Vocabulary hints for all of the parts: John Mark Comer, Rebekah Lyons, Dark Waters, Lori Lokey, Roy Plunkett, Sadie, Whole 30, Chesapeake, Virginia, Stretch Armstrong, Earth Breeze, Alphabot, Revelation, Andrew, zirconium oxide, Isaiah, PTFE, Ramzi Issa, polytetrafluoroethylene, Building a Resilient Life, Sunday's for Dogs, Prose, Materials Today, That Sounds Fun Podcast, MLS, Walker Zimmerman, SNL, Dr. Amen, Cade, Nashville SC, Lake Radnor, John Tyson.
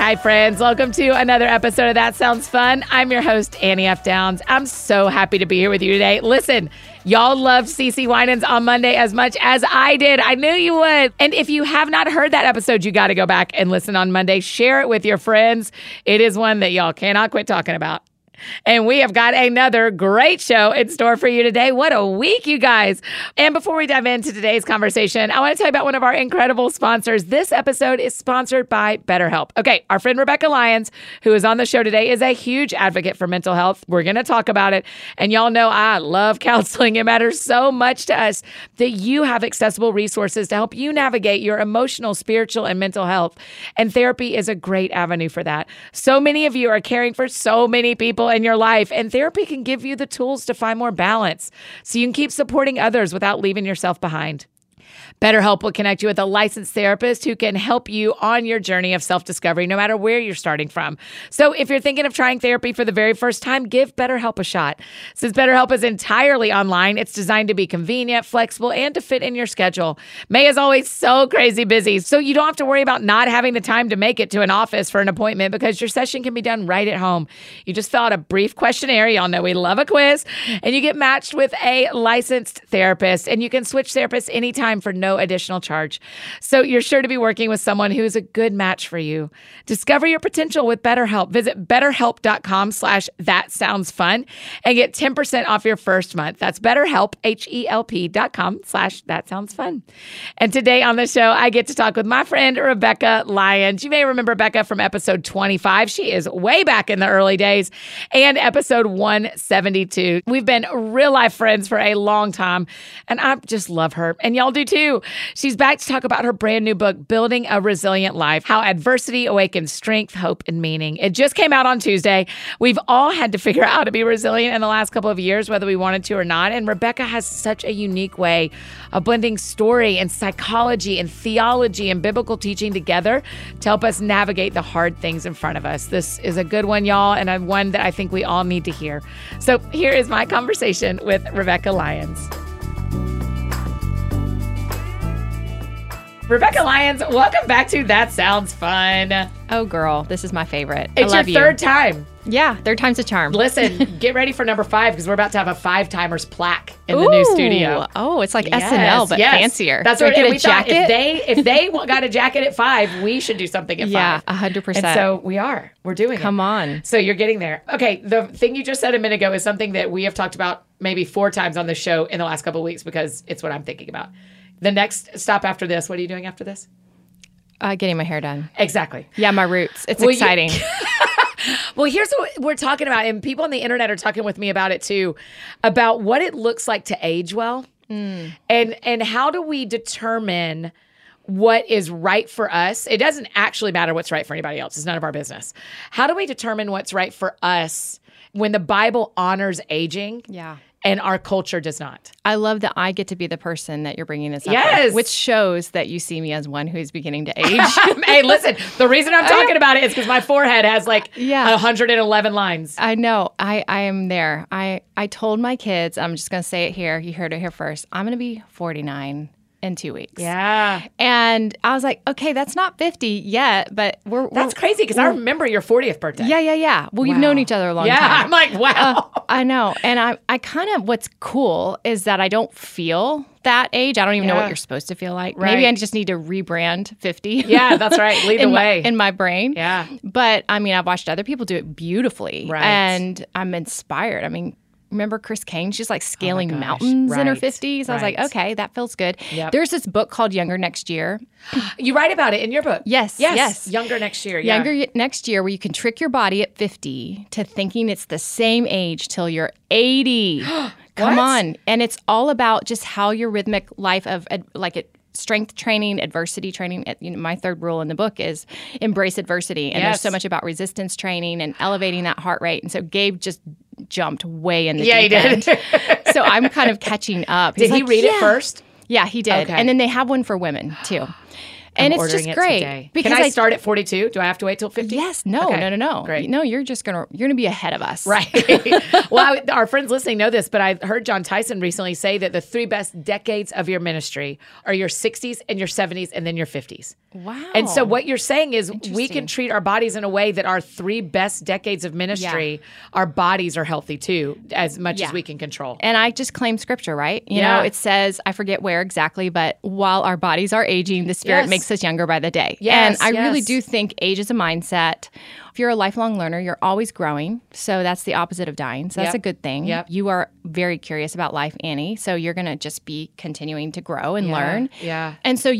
Hi, friends. Welcome to another episode of That Sounds Fun. I'm your host, Annie F. Downs. I'm so happy to be here with you today. Listen, y'all loved Cece Winans on Monday as much as I did. I knew you would. And if you have not heard that episode, you got to go back and listen on Monday. Share it with your friends. It is one that y'all cannot quit talking about. And we have got another great show in store for you today. What a week, you guys. And before we dive into today's conversation, I want to tell you about one of our incredible sponsors. This episode is sponsored by BetterHelp. Okay, our friend Rebekah Lyons, who is on the show today, is a huge advocate for mental health. We're going to talk about it. And y'all know I love counseling. It matters so much to us that you have accessible resources to help you navigate your emotional, spiritual, and mental health. And therapy is a great avenue for that. So many of you are caring for so many people in your life, and therapy can give you the tools to find more balance so you can keep supporting others without leaving yourself behind. BetterHelp will connect you with a licensed therapist who can help you on your journey of self-discovery, no matter where you're starting from. So if you're thinking of trying therapy for the very first time, give BetterHelp a shot. Since BetterHelp is entirely online, it's designed to be convenient, flexible, and to fit in your schedule. May is always so crazy busy, so you don't have to worry about not having the time to make it to an office for an appointment because your session can be done right at home. You just fill out a brief questionnaire. Y'all know we love a quiz, and you get matched with a licensed therapist, and you can switch therapists anytime for no additional charge. So you're sure to be working with someone who is a good match for you. Discover your potential with BetterHelp. Visit BetterHelp.com/ThatSoundsFun and get 10% off your first month. That's BetterHelp, BetterHelp.com/ThatSoundsFun. And today on the show, I get to talk with my friend, Rebekah Lyons. You may remember Rebekah from episode 25. She is way back in the early days, and episode 172. We've been real life friends for a long time, and I just love her. And y'all do too. She's back to talk about her brand new book, Building a Resilient Life, How Adversity Awakens Strength, Hope, and Meaning. It just came out on Tuesday. We've all had to figure out how to be resilient in the last couple of years, whether we wanted to or not. And Rebekah has such a unique way of blending story and psychology and theology and biblical teaching together to help us navigate the hard things in front of us. This is a good one, y'all, and one that I think we all need to hear. So here is my conversation with Rebekah Lyons. Rebekah Lyons, welcome back to That Sounds Fun. Oh, girl, this is my favorite. It's your third time. Yeah, third time's a charm. Listen, get ready for number 5 because we're about to have a 5-timers plaque in the new studio. Oh, it's like SNL, but fancier. That's right. We thought if they got a jacket at 5, we should do something at 5. Yeah, 100%. And so we are. We're doing it. Come on. So you're getting there. Okay, the thing you just said a minute ago is something that we have talked about maybe 4 times on the show in the last couple of weeks because it's what I'm thinking about. The next stop after this, what are you doing after this? Getting my hair done. Exactly. Yeah, my roots. It's exciting. Well, here's what we're talking about, and people on the internet are talking with me about it too, about what it looks like to age well, and how do we determine what is right for us. It doesn't actually matter what's right for anybody else. It's none of our business. How do we determine what's right for us when the Bible honors aging? Yeah. And our culture does not. I love that I get to be the person that you're bringing this up with, which shows that you see me as one who's beginning to age. Hey, listen, the reason I'm talking about it is because my forehead has 111 lines. I know. I am there. I told my kids, I'm just going to say it here. You heard it here first. I'm going to be 49 in 2 weeks. Yeah. And I was like, okay, that's not 50 yet, but we're that's crazy because I remember your 40th birthday. Yeah. Well, you've known each other a long time. Yeah, I'm like, wow. I know. And I kind of, what's cool is that I don't feel that age. I don't even know what you're supposed to feel like. Right. Maybe I just need to rebrand 50. Yeah, that's right. Lead the way. In my brain. Yeah. But I mean, I've watched other people do it beautifully. Right. And I'm inspired. I mean, remember Chris Kane? She's like scaling mountains in her 50s. I was like, okay, that feels good. Yep. There's this book called Younger Next Year. You write about it in your book. Yes. Younger Next Year. Yeah. Younger Next Year, where you can trick your body at 50 to thinking it's the same age till you're 80. Come on. And it's all about just how your rhythmic life of strength training, adversity training. My third rule in the book is embrace adversity. And there's so much about resistance training and elevating that heart rate. And so Gabe just jumped way in the deep end. So I'm kind of catching up. Did he read it first? Yeah, he did. Okay. And then they have one for women too. And it's just great. Because can I start at 42? Do I have to wait till 50? Yes. No, okay. No. Great. No, you're going to be ahead of us. Right. Well, our friends listening know this, but I heard John Tyson recently say that the three best decades of your ministry are your 60s and your 70s and then your 50s. Wow. And so what you're saying is we can treat our bodies in a way that our three best decades of ministry, our bodies are healthy too, as much as we can control. And I just claim scripture, right? You know, it says, I forget where exactly, but while our bodies are aging, the Spirit makes us younger by the day. Yes, and I really do think age is a mindset. If you're a lifelong learner, you're always growing. So that's the opposite of dying. So that's a good thing. Yep. You are very curious about life, Annie. So you're going to just be continuing to grow and learn. Yeah. And so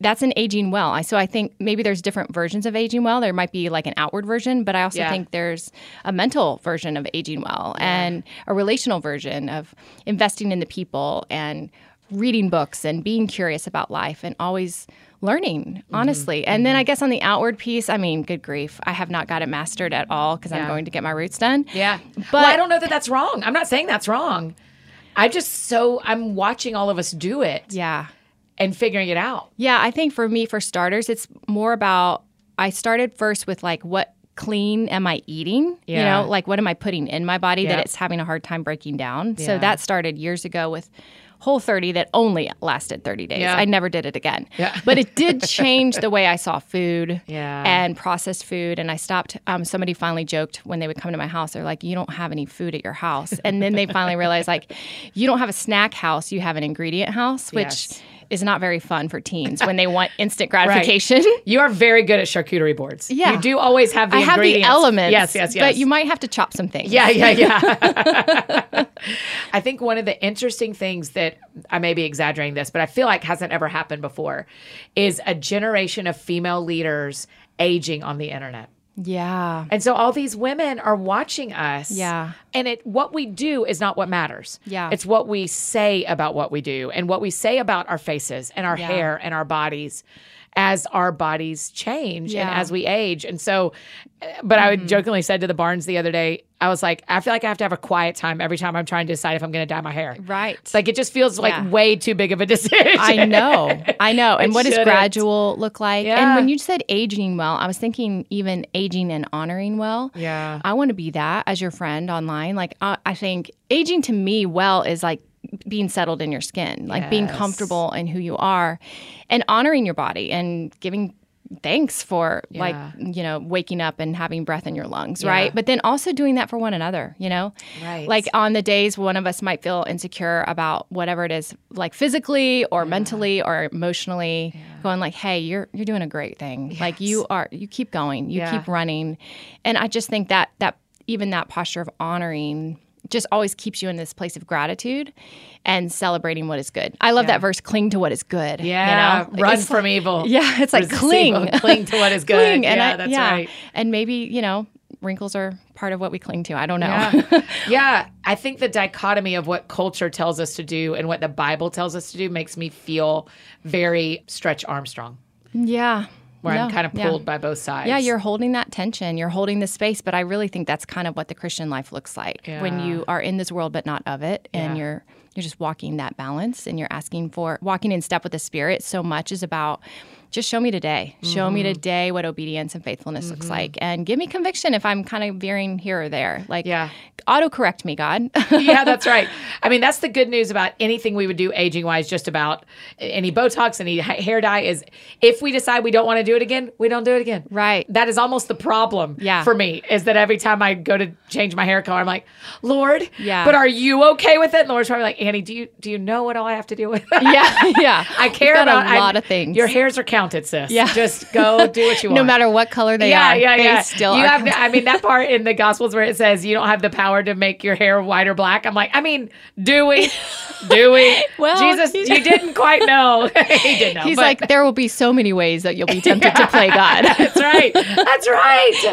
that's an aging well. So I think maybe there's different versions of aging well. There might be like an outward version, but I also think there's a mental version of aging well and a relational version of investing in the people and reading books and being curious about life and always learning, honestly. Mm-hmm. And then I guess on the outward piece, I mean, good grief, I have not got it mastered at all because I'm going to get my roots done. Yeah. But I don't know that that's wrong. I'm not saying that's wrong. I'm watching all of us do it. Yeah. And figuring it out. Yeah. I think for me, for starters, it's more about, I started first with like, what clean am I eating? Yeah. You know, like what am I putting in my body that it's having a hard time breaking down? Yeah. So that started years ago with Whole 30 that only lasted 30 days. Yeah. I never did it again. Yeah. But it did change the way I saw food and processed food. And I stopped. Somebody finally joked when they would come to my house. They're like, you don't have any food at your house. And then they finally realized, like, you don't have a snack house. You have an ingredient house, which is not very fun for teens when they want instant gratification. Right. You are very good at charcuterie boards. Yeah. You do always have the ingredients. I have the elements. Yes. But you might have to chop some things. Yeah. I think one of the interesting things that, I may be exaggerating this, but I feel like hasn't ever happened before, is a generation of female leaders aging on the internet. Yeah. And so all these women are watching us. Yeah. And what we do is not what matters. Yeah. It's what we say about what we do and what we say about our faces and our hair and our bodies as our bodies change and as we age. And so, but I jokingly said to the Barnes the other day, I was like, I feel like I have to have a quiet time every time I'm trying to decide if I'm going to dye my hair. Right. It's like, it just feels like way too big of a decision. I know. And what does gradual look like? Yeah. And when you said aging well, I was thinking even aging and honoring well. Yeah. I want to be that as your friend online. Like, I think aging to me well is like being settled in your skin, like being comfortable in who you are and honoring your body and giving thanks for like, you know, waking up and having breath in your lungs, right? But then also doing that for one another, you know? Right. Like on the days one of us might feel insecure about whatever it is, like physically or mentally or emotionally, going like, hey, you're doing a great thing. Yes. Like you keep going, you keep running. And I just think that even that posture of honoring just always keeps you in this place of gratitude and celebrating what is good. I love that verse, cling to what is good. Yeah, you know? Like run from evil. Yeah, it's like cling to what is good. Right. And maybe, you know, wrinkles are part of what we cling to. I don't know. Yeah, I think the dichotomy of what culture tells us to do and what the Bible tells us to do makes me feel very Stretch Armstrong. Yeah. Where I'm kind of pulled by both sides. Yeah, you're holding that tension. You're holding the space. But I really think that's kind of what the Christian life looks like when you are in this world but not of it. And you're just walking that balance and you're asking for walking in step with the Spirit. So much is about just show me today. Mm-hmm. Show me today what obedience and faithfulness looks like. And give me conviction if I'm kind of veering here or there. Like, autocorrect me, God. Yeah, that's right. I mean, that's the good news about anything we would do aging-wise, just about any Botox, any hair dye, is if we decide we don't want to do it again, we don't do it again. Right. That is almost the problem for me, is that every time I go to change my hair color, I'm like, Lord, but are you okay with it? And Lord's probably like, Annie, do you know what all I have to deal with? Yeah. I care about a lot of things. Your hairs are counted, sis. Yeah. Just go do what you want. No matter what color they are. Yeah. They still are. I mean, that part in the Gospels where it says you don't have the power to make your hair white or black. I'm like, I mean, do we? Well, Jesus, you didn't quite know. He didn't know. He's like, there will be so many ways that you'll be tempted to play God. That's right.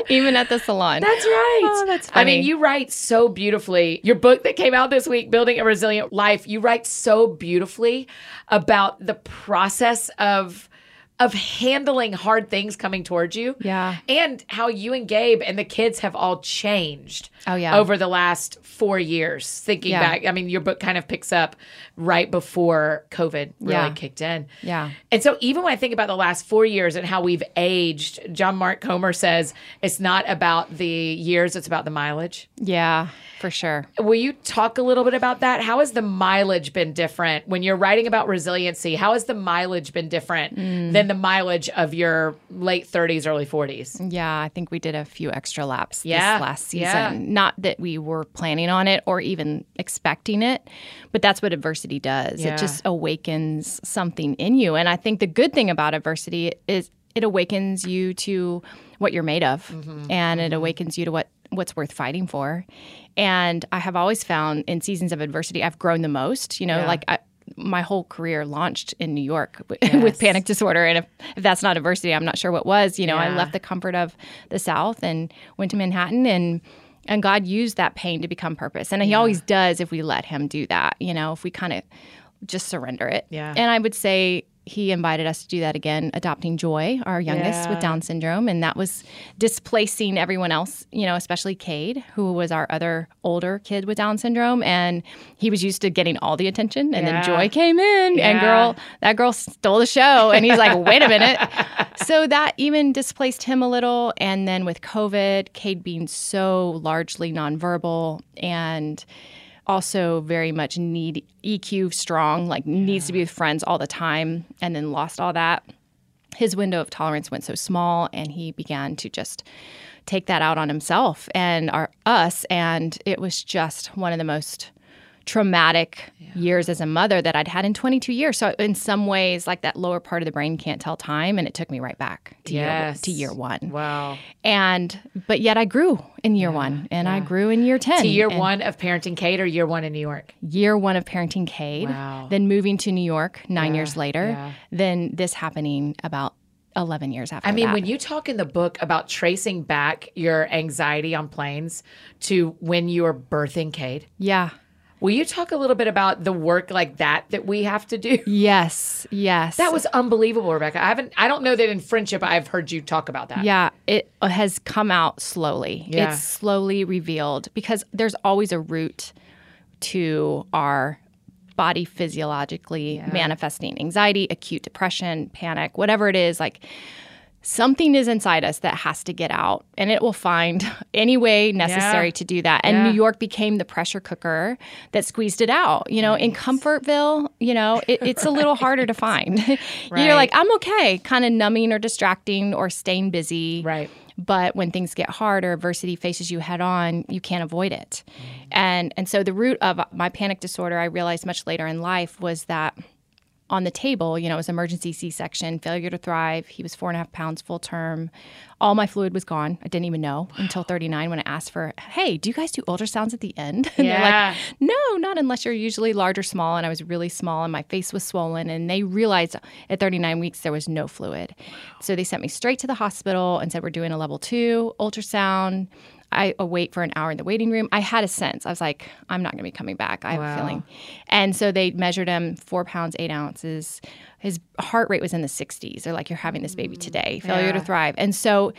Even at the salon. That's right. Oh, that's funny. I mean, you write so beautifully. Your book that came out this week, Building a Resilient Life, you write so beautifully about the process of of handling hard things coming towards you. Yeah. And how you and Gabe and the kids have all changed over the last 4 years. Thinking back, I mean, your book kind of picks up right before COVID really kicked in. Yeah. And so even when I think about the last 4 years and how we've aged, John Mark Comer says it's not about the years, it's about the mileage. Yeah, for sure. Will you talk a little bit about that? How has the mileage been different when you're writing about resiliency? How has the mileage been different than the mileage of your late 30s, early 40s? Yeah, I think we did a few extra laps this last season. Yeah. Not that we were planning on it or even expecting it, but that's what adversity does. Yeah. It just awakens something in you. And I think the good thing about adversity is it awakens you to what you're made of, and it awakens you to what's worth fighting for. And I have always found in seasons of adversity, I've grown the most, you know, like my whole career launched in New York with panic disorder. And if that's not adversity, I'm not sure what was. You know, I left the comfort of the South and went to Manhattan, and God used that pain to become purpose. And he always does if we let him do that, you know, if we kind of just surrender it. Yeah. And I would say he invited us to do that again, adopting Joy, our youngest with Down syndrome. And that was displacing everyone else, you know, especially Cade, who was our other older kid with Down syndrome. And he was used to getting all the attention. And then Joy came in and that girl stole the show. And he's like, wait a minute. So that even displaced him a little. And then with COVID, Cade being so largely nonverbal and also very much need EQ strong, like needs to be with friends all the time, and then lost all that. His window of tolerance went so small, and he began to just take that out on himself and us. And it was just one of the most traumatic years as a mother that I'd had in 22 years. So in some ways, like that lower part of the brain can't tell time, and it took me right back to, to year one. Wow. But yet I grew in year one, and I grew in year 10. To year one of parenting Cade, or year one in New York? Year one of parenting Cade, then moving to New York 9 years later, then this happening about 11 years after that. I mean, when you talk in the book about tracing back your anxiety on planes to when you were birthing Cade. Yeah. Will you talk a little bit about the work like that we have to do? Yes. That was unbelievable, Rebekah. I don't know that in friendship I've heard you talk about that. Yeah, it has come out slowly. Yeah. It's slowly revealed because there's always a root to our body physiologically manifesting anxiety, acute depression, panic, whatever it is, like something is inside us that has to get out, and it will find any way necessary to do that. And New York became the pressure cooker that squeezed it out. You know, in Comfortville, you know, it's a little harder to find. You're like, I'm okay, kind of numbing or distracting or staying busy. Right. But when things get hard or adversity faces you head on, you can't avoid it. And so the root of my panic disorder, I realized much later in life, was that on the table, you know, it was emergency C-section, failure to thrive. He was 4.5 pounds full term. All my fluid was gone. I didn't even know until 39 when I asked for, hey, do you guys do ultrasounds at the end? And they're like, no, not unless you're usually large or small. And I was really small and my face was swollen. And they realized at 39 weeks there was no fluid. Wow. So they sent me straight to the hospital and said, we're doing a level 2 ultrasound. I wait for an hour in the waiting room. I had a sense. I was like, I'm not going to be coming back. I have a feeling. And so they measured him, 4 pounds, 8 ounces. His heart rate was in the 60s. They're like, you're having this baby today. Failure to thrive. And so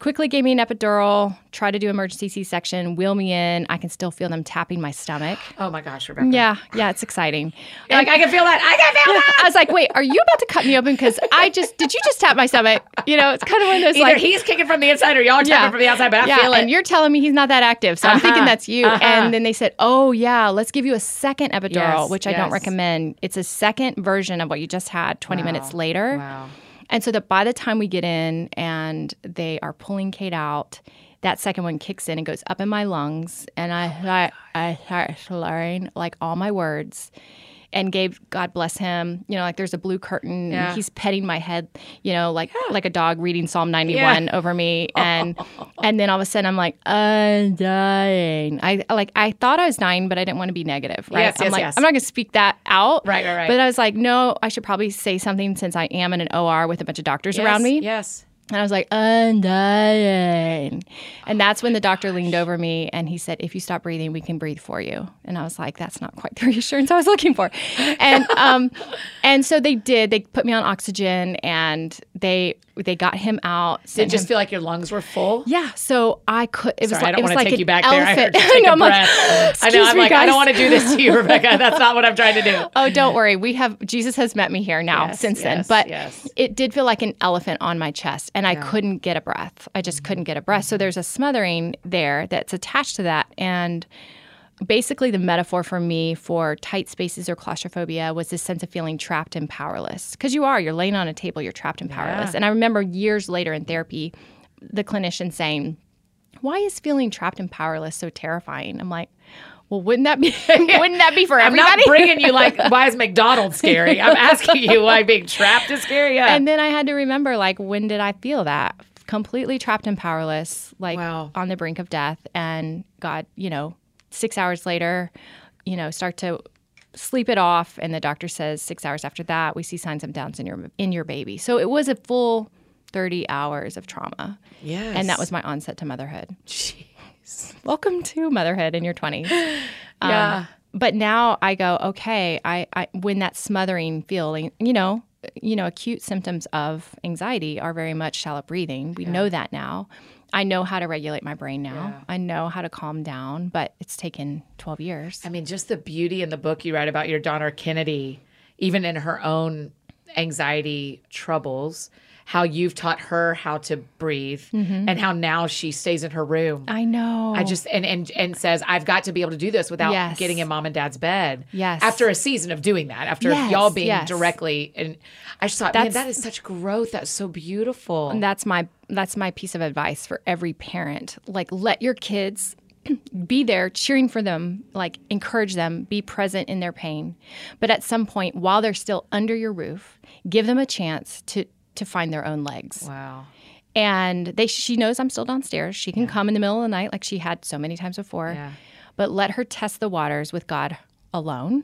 quickly gave me an epidural, tried to do emergency C-section, wheel me in. I can still feel them tapping my stomach. Oh my gosh, Rebekah. Yeah, it's exciting. You're like, I can feel that. I was like, wait, are you about to cut me open? Because did you just tap my stomach? You know, it's kind of one of those either he's kicking from the inside or y'all are tapping from the outside, but I feel it. And you're telling me he's not that active, so I'm thinking that's you. And then they said, oh yeah, let's give you a second epidural, which I don't recommend. It's a second version of what you just had 20 minutes later. Wow. And so that by the time we get in and they are pulling Cade out, that second one kicks in and goes up in my lungs. And I start slurring like all my words. And Gabe, God bless him, you know, like there's a blue curtain. Yeah. And he's petting my head, you know, like a dog reading Psalm 91 over me. And then all of a sudden I'm like, I'm dying. I thought I was dying, but I didn't want to be negative, right? Yes, I'm not going to speak that out. Right. But I was like, no, I should probably say something since I am in an OR with a bunch of doctors around me. Yes. And I was like, I'm dying. And that's when the doctor leaned over me and he said, if you stop breathing, we can breathe for you. And I was like, that's not quite the reassurance I was looking for. And so they did. They put me on oxygen and they got him out. Did it just feel like your lungs were full? Yeah. So I could. It was sorry, like, I don't want to like take you back elephant. There. I heard you take a breath. I know. I'm like, guys. I don't want to do this to you, Rebekah. That's not what I'm trying to do. Oh, don't worry. We have Jesus has met me here now since then. But it did feel like an elephant on my chest, and I couldn't get a breath. I just couldn't get a breath. So there's a smothering there that's attached to that, and basically the metaphor for me for tight spaces or claustrophobia was this sense of feeling trapped and powerless. Because you're laying on a table, you're trapped and powerless. Yeah. And I remember years later in therapy, the clinician saying, why is feeling trapped and powerless so terrifying? I'm like, well, wouldn't that be for everybody? I'm not bringing you like, why is McDonald's scary? I'm asking you why being trapped is scary. Yeah. And then I had to remember, like, when did I feel that? Completely trapped and powerless, like on the brink of death. And God, 6 hours later, start to sleep it off. And the doctor says 6 hours after that, we see signs of Down syndrome in your baby. So it was a full 30 hours of trauma. Yes. And that was my onset to motherhood. Jeez. Welcome to motherhood in your 20s. Yeah. But now I go, okay, I when that smothering feeling, acute symptoms of anxiety are very much shallow breathing. We know that now. I know how to regulate my brain now. Yeah. I know how to calm down, but it's taken 12 years. I mean, just the beauty in the book you write about your daughter, Kennedy, even in her own anxiety troubles, how you've taught her how to breathe and how now she stays in her room. I know. I just and says, I've got to be able to do this without getting in mom and dad's bed. Yes. After a season of doing that, after y'all being directly. And I just thought, man, that is such growth. That's so beautiful. And that's my piece of advice for every parent. Like, let your kids be there cheering for them, like encourage them, be present in their pain. But at some point, while they're still under your roof, give them a chance to find their own legs. Wow. And she knows I'm still downstairs. She can come in the middle of the night like she had so many times before. Yeah. But let her test the waters with God alone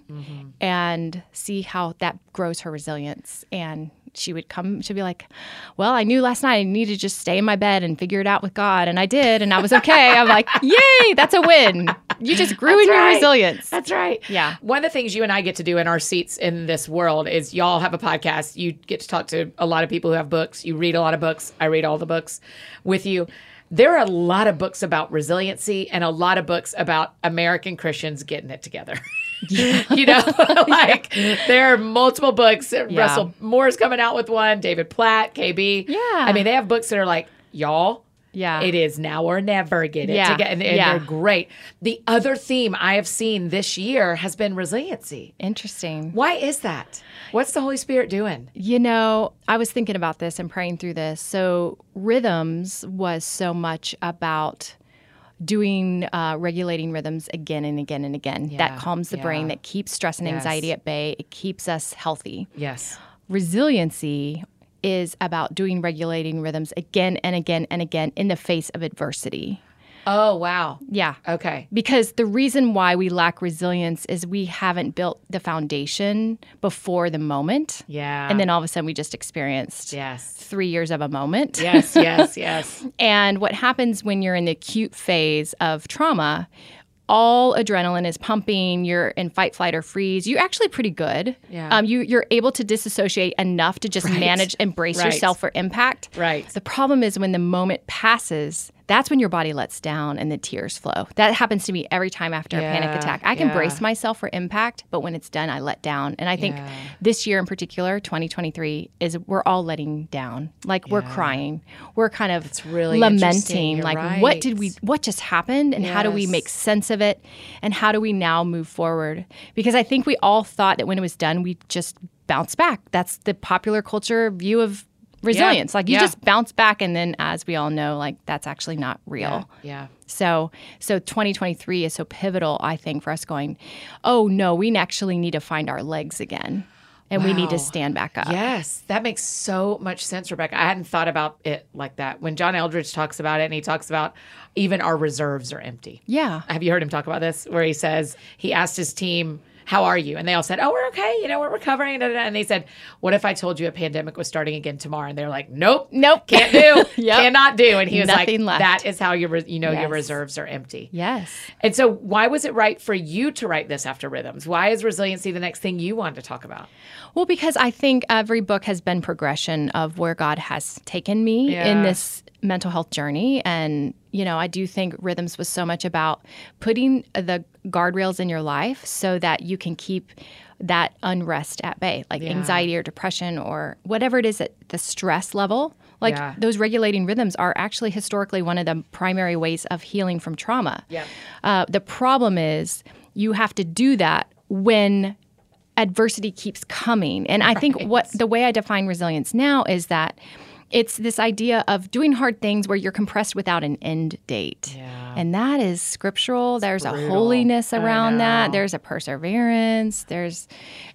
and see how that grows her resilience. And she would come, she'd be like, well, I knew last night I needed to just stay in my bed and figure it out with God. And I did, and I was okay. I'm like, yay, that's a win. You just grew in your resilience. That's right. Yeah. One of the things you and I get to do in our seats in this world is y'all have a podcast. You get to talk to a lot of people who have books. You read a lot of books. I read all the books with you. There are a lot of books about resiliency and a lot of books about American Christians getting it together. Yeah. There are multiple books. Yeah. Russell Moore's coming out with one, David Platt, KB. Yeah. I mean, they have books that are like, y'all, it is now or never, get it together. And they're great. The other theme I have seen this year has been resiliency. Interesting. Why is that? What's the Holy Spirit doing? I was thinking about this and praying through this. So rhythms was so much about doing regulating rhythms again and again and again. Yeah, that calms the brain, that keeps stress and anxiety at bay. It keeps us healthy. Yes. Resiliency is about doing regulating rhythms again and again and again in the face of adversity. Oh, wow. Yeah. Okay. Because the reason why we lack resilience is we haven't built the foundation before the moment. Yeah. And then all of a sudden we just experienced 3 years of a moment. Yes, yes, yes. And what happens when you're in the acute phase of trauma, all adrenaline is pumping, you're in fight, flight, or freeze. You're actually pretty good. Yeah. You're able to disassociate enough to just manage, embrace yourself for impact. Right. The problem is when the moment passes, that's when your body lets down and the tears flow. That happens to me every time after a panic attack. I can brace myself for impact, but when it's done, I let down. And I think this year in particular, 2023, is we're all letting down. Like we're crying. We're kind of really lamenting. Like what just happened, and how do we make sense of it, and how do we now move forward? Because I think we all thought that when it was done, we just bounce back. That's the popular culture view of resilience. Yeah. Like you just bounce back, and then as we all know, like that's actually not real. Yeah. So 2023 is so pivotal, I think, for us going, oh no, we actually need to find our legs again. And we need to stand back up. Yes. That makes so much sense, Rebekah. I hadn't thought about it like that. When John Eldridge talks about it, and he talks about even our reserves are empty. Yeah. Have you heard him talk about this? Where he says he asked his team how are you? And they all said, oh, we're okay. You know, we're recovering. Da, da, da. And they said, what if I told you a pandemic was starting again tomorrow? And they're like, nope, can't do, cannot do. And he was like, that is how your reserves are empty. Yes. And so why was it right for you to write this after rhythms? Why is resiliency the next thing you wanted to talk about? Well, because I think every book has been progression of where God has taken me in this mental health journey. And, you know, I do think rhythms was so much about putting the guardrails in your life so that you can keep that unrest at bay, like anxiety or depression or whatever it is at the stress level. Like those regulating rhythms are actually historically one of the primary ways of healing from trauma. Yeah. The problem is you have to do that when adversity keeps coming. And I think the way I define resilience now is that it's this idea of doing hard things where you're compressed without an end date. Yeah. And that is scriptural. There's a holiness around that. There's a perseverance.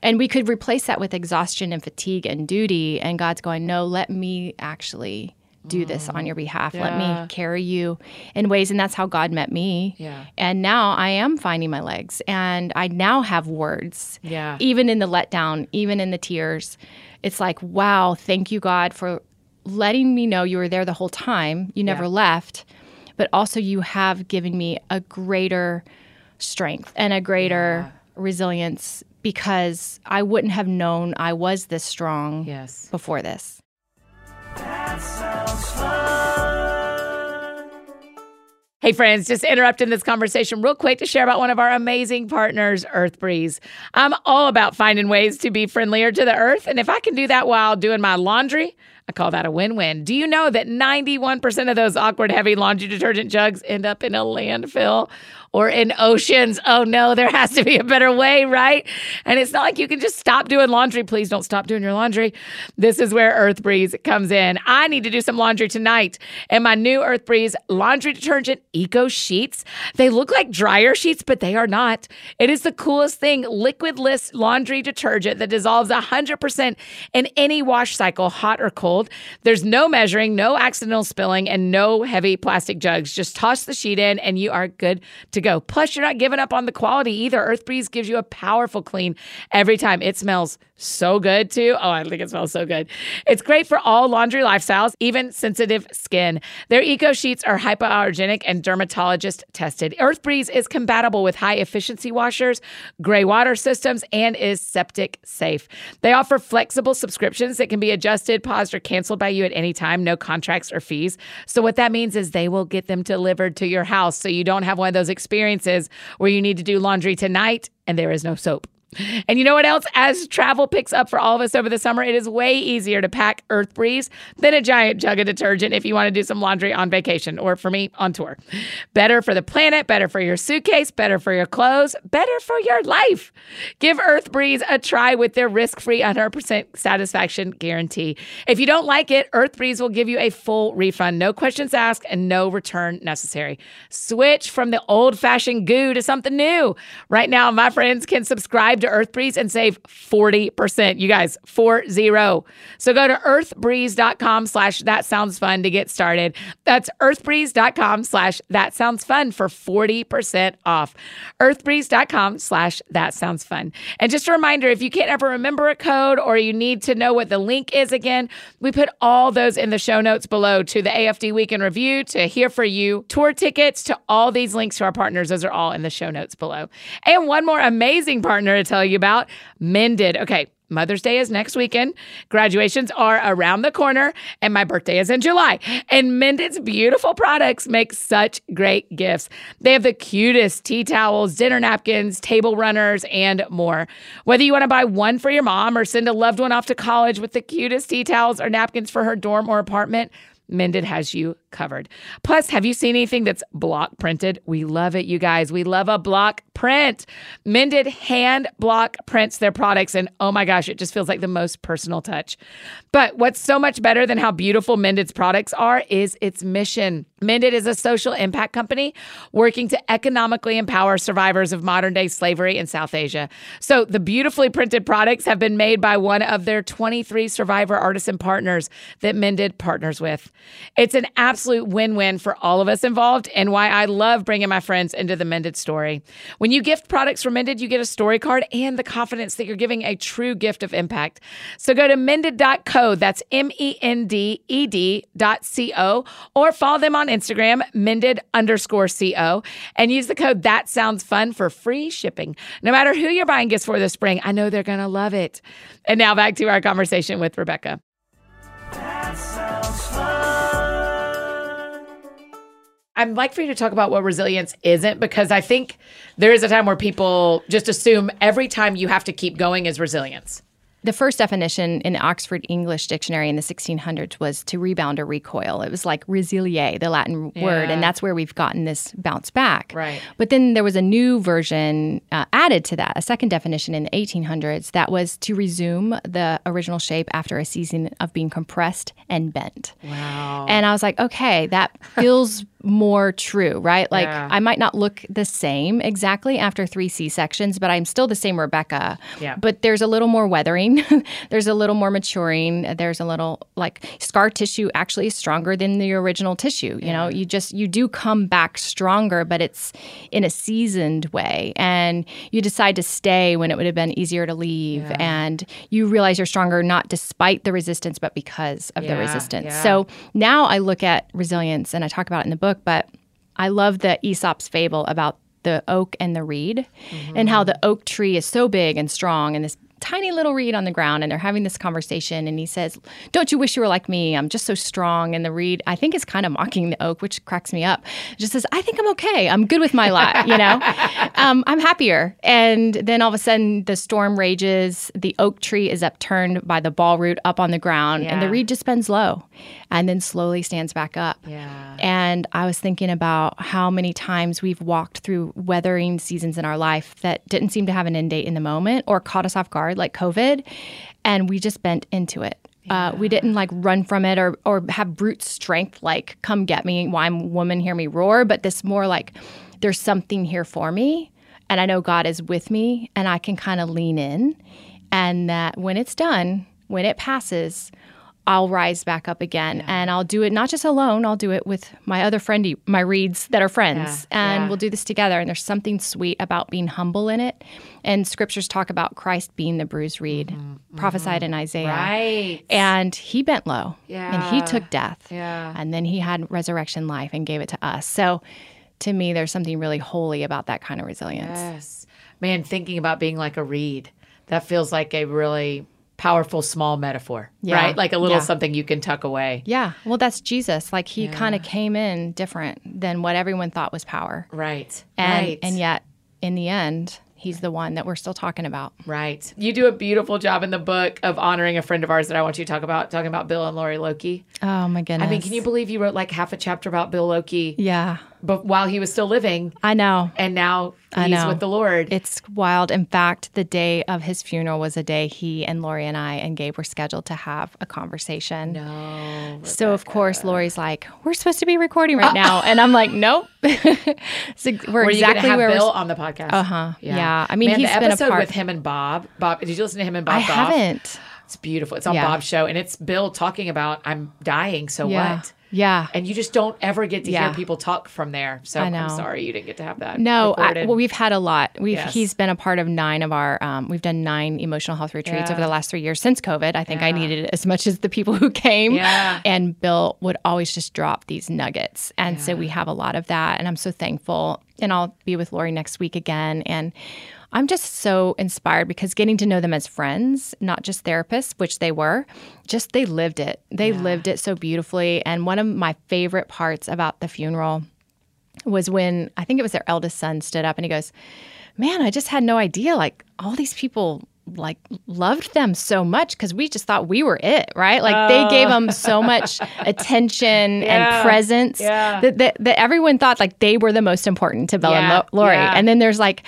And we could replace that with exhaustion and fatigue and duty. And God's going, no, let me actually do this on your behalf. Yeah. Let me carry you in ways. And that's how God met me. Yeah. And now I am finding my legs. And I now have words, even in the letdown, even in the tears. It's like, wow, thank you, God, for letting me know you were there the whole time, you never left, but also you have given me a greater strength and a greater resilience because I wouldn't have known I was this strong before this. That sounds fun. Hey friends, just interrupting this conversation real quick to share about one of our amazing partners, Earth Breeze. I'm all about finding ways to be friendlier to the earth, and if I can do that while doing my laundry, I call that a win-win. Do you know that 91% of those awkward heavy laundry detergent jugs end up in a landfill or in oceans? Oh no, there has to be a better way, right? And it's not like you can just stop doing laundry. Please don't stop doing your laundry. This is where Earth Breeze comes in. I need to do some laundry tonight. And my new Earth Breeze laundry detergent eco sheets, they look like dryer sheets, but they are not. It is the coolest thing, liquidless laundry detergent that dissolves 100% in any wash cycle, hot or cold. There's no measuring, no accidental spilling, and no heavy plastic jugs. Just toss the sheet in and you are good to go. Plus, you're not giving up on the quality either. Earth Breeze gives you a powerful clean every time. It smells so good, too. Oh, I think it smells so good. It's great for all laundry lifestyles, even sensitive skin. Their eco sheets are hypoallergenic and dermatologist tested. Earth Breeze is compatible with high efficiency washers, gray water systems, and is septic safe. They offer flexible subscriptions that can be adjusted, paused, or canceled by you at any time, no contracts or fees. So what that means is they will get them delivered to your house so you don't have one of those experiences where you need to do laundry tonight and there is no soap. And you know what else? As travel picks up for all of us over the summer, it is way easier to pack Earth Breeze than a giant jug of detergent if you want to do some laundry on vacation or, for me, on tour. Better for the planet, better for your suitcase, better for your clothes, better for your life. Give Earth Breeze a try with their risk-free 100% satisfaction guarantee. If you don't like it, Earth Breeze will give you a full refund, no questions asked, and no return necessary. Switch from the old-fashioned goo to something new. Right now, my friends can subscribe to Earth Breeze and save 40%. You guys, 40. So go to earthbreeze.com/thatsoundsfun to get started. That's earthbreeze.com/thatsoundsfun for 40% off. Earthbreeze.com/thatsoundsfun. And just a reminder, if you can't ever remember a code or you need to know what the link is again, we put all those in the show notes below, to the AFD Weekend Review, to Here For You tour tickets, to all these links to our partners. Those are all in the show notes below. And one more amazing partner to tell you about, Mended. Okay, Mother's Day is next weekend, graduations are around the corner, and my birthday is in July. And Mended's beautiful products make such great gifts. They have the cutest tea towels, dinner napkins, table runners, and more. Whether you want to buy one for your mom or send a loved one off to college with the cutest tea towels or napkins for her dorm or apartment, Mended has you covered. Plus, have you seen anything that's block printed? We love it, you guys. We love a block print. Mended hand block prints their products, and oh my gosh, it just feels like the most personal touch. But what's so much better than how beautiful Mended's products are is its mission. Mended is a social impact company working to economically empower survivors of modern-day slavery in South Asia. So the beautifully printed products have been made by one of their 23 survivor artisan partners that Mended partners with. It's an absolute absolute win-win for all of us involved, and why I love bringing my friends into the Mended story. When you gift products from Mended, you get a story card and the confidence that you're giving a true gift of impact. So go to mended.co, that's mended.co, or follow them on Instagram, mended_co, and use the code That Sounds Fun for free shipping. No matter who you're buying gifts for this spring, I know they're going to love it. And now back to our conversation with Rebekah. That sounds fun. I'd like for you to talk about what resilience isn't, because I think there is a time where people just assume every time you have to keep going is resilience. The first definition in the Oxford English Dictionary in the 1600s was to rebound or recoil. It was like resiliere, the Latin word, and that's where we've gotten this bounce back. Right. But then there was a new version added to that, a second definition in the 1800s, that was to resume the original shape after a season of being compressed and bent. Wow. And I was like, okay, that feels more true, right? Like, yeah. I might not look the same exactly after 3 C-sections, but I'm still the same Rebekah. Yeah. But there's a little more weathering. There's a little more maturing. There's a little, like, scar tissue actually is stronger than the original tissue. You know, you do come back stronger, but it's in a seasoned way. And you decide to stay when it would have been easier to leave. Yeah. And you realize you're stronger, not despite the resistance, but because of the resistance. Yeah. So now I look at resilience, and I talk about it in the book, but I love the Aesop's fable about the oak and the reed, and how the oak tree is so big and strong and this tiny little reed on the ground, and they're having this conversation, and he says, "Don't you wish you were like me? I'm just so strong." And the reed, I think, is kind of mocking the oak, which cracks me up. It just says, "I think I'm okay. I'm good with my lot, you know? I'm happier." And then all of a sudden, the storm rages. The oak tree is upturned by the ball root up on the ground, and the reed just bends low and then slowly stands back up. Yeah. And I was thinking about how many times we've walked through weathering seasons in our life that didn't seem to have an end date in the moment or caught us off guard, like COVID, and we just bent into it. We didn't like run from it or have brute strength, like, come get me, why I'm a woman, hear me roar, but this more like, there's something here for me, and I know God is with me, and I can kind of lean in, and that when it's done, when it passes, I'll rise back up again, and I'll do it not just alone. I'll do it with my other friend, my reeds that are friends, and we'll do this together. And there's something sweet about being humble in it. And scriptures talk about Christ being the bruised reed, prophesied in Isaiah. Right. And he bent low, and he took death, and then he had resurrection life and gave it to us. So to me, there's something really holy about that kind of resilience. Yes. Man, thinking about being like a reed, that feels like a really powerful small metaphor, right? Like a little something you can tuck away. Yeah. Well, that's Jesus. Like, he kind of came in different than what everyone thought was power. Right. And yet, in the end, he's the one that we're still talking about. Right. You do a beautiful job in the book of honoring a friend of ours that I want you to talk about, talking about Bill and Lori Lokey. Oh, my goodness. I mean, can you believe you wrote like half a chapter about Bill Lokey? Yeah. But while he was still living. I know. And now he's with the Lord. It's wild. In fact, the day of his funeral was a day he and Lori and I and Gabe were scheduled to have a conversation. No. So, of course, Lori's like, "We're supposed to be recording right now." And I'm like, "Nope." So we're exactly where Bill on the podcast. Uh-huh. Yeah. I mean, he's been a part with him and Bob. Bob, did you listen to him and Bob? I haven't. It's beautiful. It's on Bob's show. And it's Bill talking about, "I'm dying, so what?" Yeah. And you just don't ever get to hear people talk from there. So I'm sorry you didn't get to have that. No. Well, we've had a lot. He's been a part of 9 of our, we've done 9 emotional health retreats over the last 3 years since COVID. I think I needed it as much as the people who came. Yeah. And Bill would always just drop these nuggets. And so we have a lot of that. And I'm so thankful. And I'll be with Lori next week again. And I'm just so inspired because getting to know them as friends, not just therapists, which they were, just they lived it. They lived it so beautifully. And one of my favorite parts about the funeral was when, I think it was their eldest son stood up and he goes, "Man, I just had no idea, like, all these people like loved them so much because we just thought we were it," right? Like they gave them so much attention and presence that everyone thought like they were the most important to Bill and Lori. Yeah. And then there's like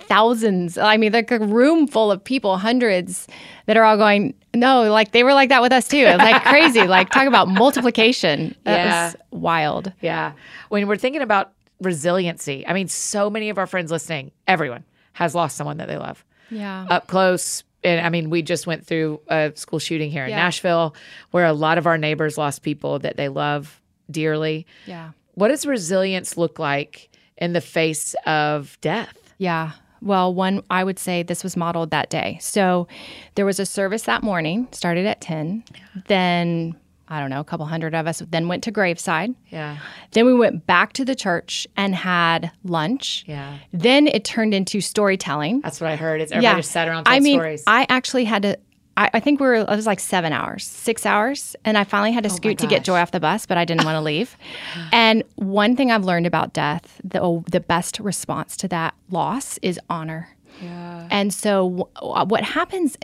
thousands, I mean, like a room full of people, hundreds that are all going, "No, like they were like that with us too." Like crazy, like talk about multiplication. That was wild. Yeah. When we're thinking about resiliency, I mean, so many of our friends listening, everyone has lost someone that they love. Yeah. Up close. And I mean, we just went through a school shooting here in Nashville where a lot of our neighbors lost people that they love dearly. Yeah. What does resilience look like in the face of death? Yeah. Well, one, I would say this was modeled that day. So there was a service that morning, started at 10. Yeah. Then, I don't know, a couple hundred of us then went to Graveside. Yeah. Then we went back to the church and had lunch. Yeah. Then it turned into storytelling. That's what I heard. It's everybody just sat around telling stories. I actually had to, I was like 6 hours. And I finally had to scoot to get Joy off the bus, but I didn't want to leave. And one thing I've learned about death, the best response to that loss is honor. Yeah. And so what happens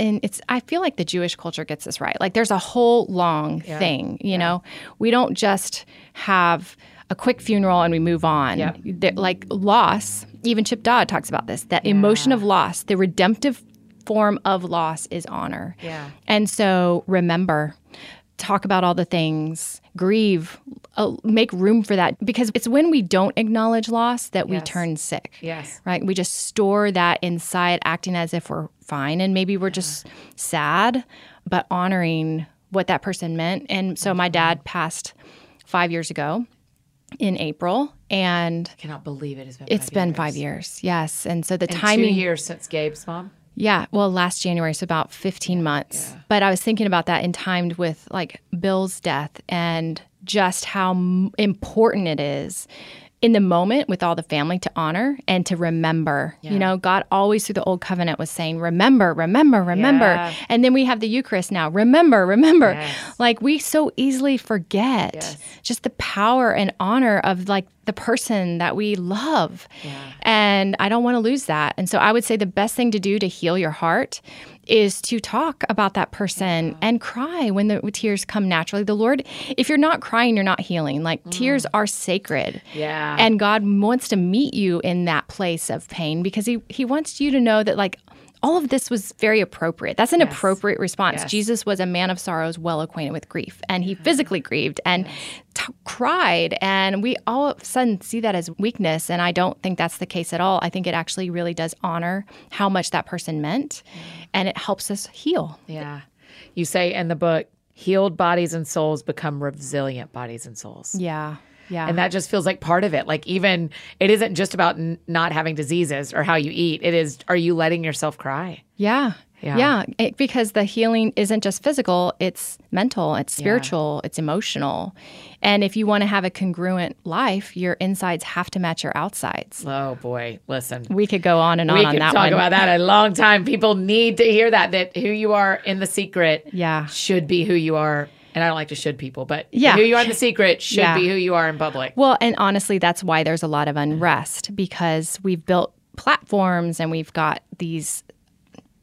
I feel like the Jewish culture gets this right. Like there's a whole long thing, you know, we don't just have a quick funeral and we move on. Yeah. Like loss, even Chip Dodd talks about this, that emotion of loss, the redemptive form of loss is honor. Yeah. And so remember, talk about all the things, grieve, make room for that. Because it's when we don't acknowledge loss that we turn sick. Yes. Right? We just store that inside, acting as if we're fine. And maybe we're just sad, but honoring what that person meant. And so my dad passed 5 years ago in April. And I cannot believe it. It's been five years. Yes. And so timing. 2 years since Gabe's mom? Yeah. Well, last January, so about 15 months. Yeah. But I was thinking about that in time with like Bill's death and just how important it is in the moment with all the family to honor and to remember. Yeah. You know, God always through the Old Covenant was saying, remember, remember, remember. Yeah. And then we have the Eucharist now, remember, remember. Yes. Like we so easily forget just the power and honor of like the person that we love. Yeah. And I don't want to lose that. And so I would say the best thing to do to heal your heart is to talk about that person and cry when the tears come naturally. The Lord, if you're not crying, you're not healing. Like tears are sacred. Yeah. And God wants to meet you in that place of pain because he wants you to know that like all of this was very appropriate. That's an appropriate response. Yes. Jesus was a man of sorrows, well acquainted with grief, and he physically grieved and cried. And we all of a sudden see that as weakness, and I don't think that's the case at all. I think it actually really does honor how much that person meant, and it helps us heal. Yeah. You say in the book, healed bodies and souls become resilient bodies and souls. Yeah. Yeah. And that just feels like part of it. Like even it isn't just about not having diseases or how you eat. It is, are you letting yourself cry? Yeah. Yeah. Because the healing isn't just physical. It's mental. It's spiritual. It's emotional. And if you want to have a congruent life, your insides have to match your outsides. Oh, boy. Listen. We could go on and on that one. We could talk about that a long time. People need to hear that who you are in the secret should be who you are. And I don't like to should people, but who you are in the secret should be who you are in public. Well, and honestly, that's why there's a lot of unrest because we've built platforms and we've got these,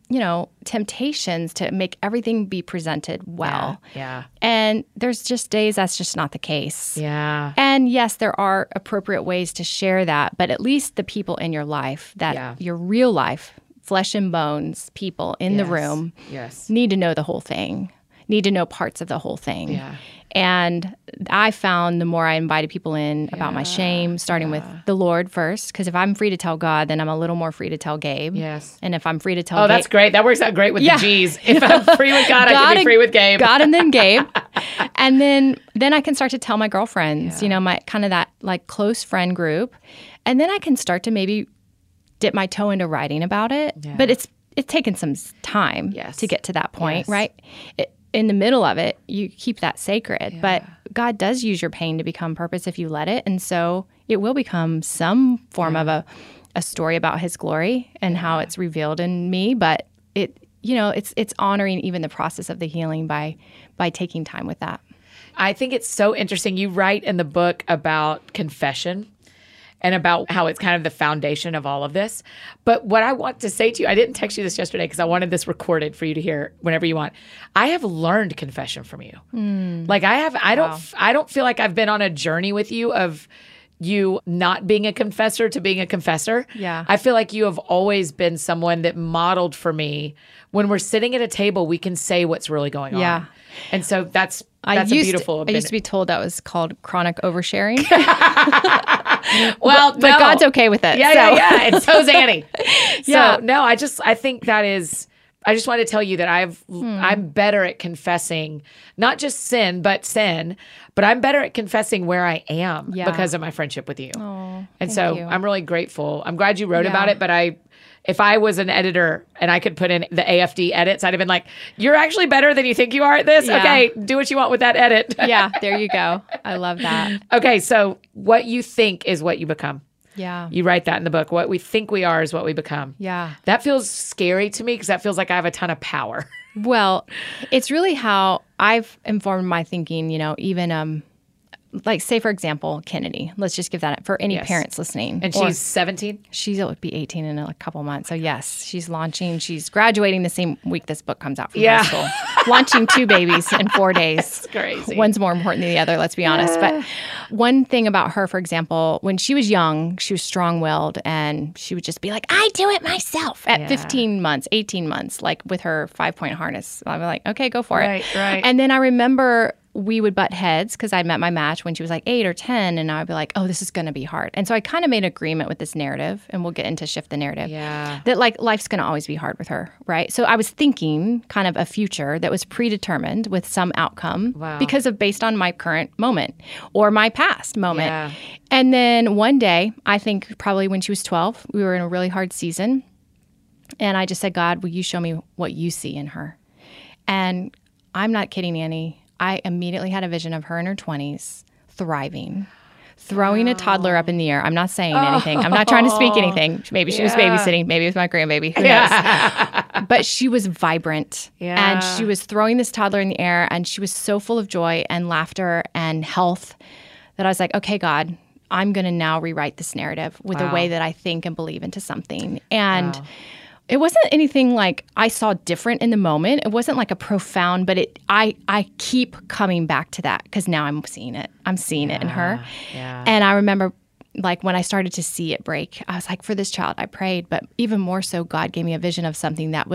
you know, temptations to make everything be presented well. Yeah. And there's just days that's just not the case. Yeah. And yes, there are appropriate ways to share that, but at least the people in your life, that your real life, flesh and bones people in the room need to know the whole thing. Need to know parts of the whole thing. Yeah. And I found the more I invited people in about my shame, starting with the Lord first, because if I'm free to tell God, then I'm a little more free to tell Gabe. Yes. And if I'm free to tell Gabe. Oh, that's great. That works out great with the G's. If I'm free with God, I can be free with Gabe. God and then Gabe. And then I can start to tell my girlfriends, you know, my kind of that like close friend group. And then I can start to maybe dip my toe into writing about it. Yeah. But it's taken some time to get to that point, right? In the middle of it, you keep that sacred, but God does use your pain to become purpose if you let it. And so it will become some form of a story about his glory and how it's revealed in me. But it, you know, it's honoring even the process of the healing by taking time with that. I think it's so interesting. You write in the book about confession and about how it's kind of the foundation of all of this. But what I want to say to you, I didn't text you this yesterday because I wanted this recorded for you to hear whenever you want. I have learned confession from you. Like I have, I don't feel like I've been on a journey with you of you not being a confessor to being a confessor. Yeah. I feel like you have always been someone that modeled for me. When we're sitting at a table, we can say what's really going on. And so that's a beautiful opinion. I used to be told that was called chronic oversharing. Well, but God's okay with it. Yeah, so. And so's Annie. So, no, I think that is I just want to tell you that I'm better at confessing, not just sin, but I'm better at confessing where I am because of my friendship with you. Oh, and so you. I'm really grateful. I'm glad you wrote about it, but if I was an editor and I could put in the AFD edits, I'd have been like, you're actually better than you think you are at this. Yeah. Okay, do what you want with that edit. Yeah, there you go. I love that. Okay, so what you think is what you become. Yeah. You write that in the book. What we think we are is what we become. Yeah. That feels scary to me because that feels like I have a ton of power. Well, it's really how I've informed my thinking, you know, even like say, for example, Kennedy. Let's just give that up for any parents listening. And she's 17? She would be 18 in a couple months. So yes, she's launching. She's graduating the same week this book comes out from high school. Launching two babies in 4 days. That's crazy. One's more important than the other, let's be honest. But one thing about her, for example, when she was young, she was strong-willed and she would just be like, I do it myself at 15 months, 18 months, like with her 5-point harness. I'd be like, okay, go for it. Right. And then I remember we would butt heads because I met my match when she was like 8 or 10, and I'd be like, oh, this is going to be hard. And so I kind of made an agreement with this narrative, and we'll get into shift the narrative, that like life's going to always be hard with her, right? So I was thinking kind of a future that was predetermined with some outcome because of based on my current moment or my past moment. Yeah. And then one day, I think probably when she was 12, we were in a really hard season, and I just said, God, will you show me what you see in her? And I'm not kidding, Annie. I immediately had a vision of her in her 20s, thriving, throwing a toddler up in the air. I'm not saying anything. I'm not trying to speak anything. Maybe she was babysitting. Maybe it was my grandbaby. Who knows? But she was vibrant. Yeah. And she was throwing this toddler in the air, and she was so full of joy and laughter and health that I was like, okay, God, I'm going to now rewrite this narrative with a way that I think and believe into something. And it wasn't anything like I saw different in the moment. It wasn't like a profound, but I keep coming back to that because now I'm seeing it. I'm seeing it in her. Yeah. And I remember like when I started to see it break, I was like, for this child, I prayed. But even more so, God gave me a vision of something that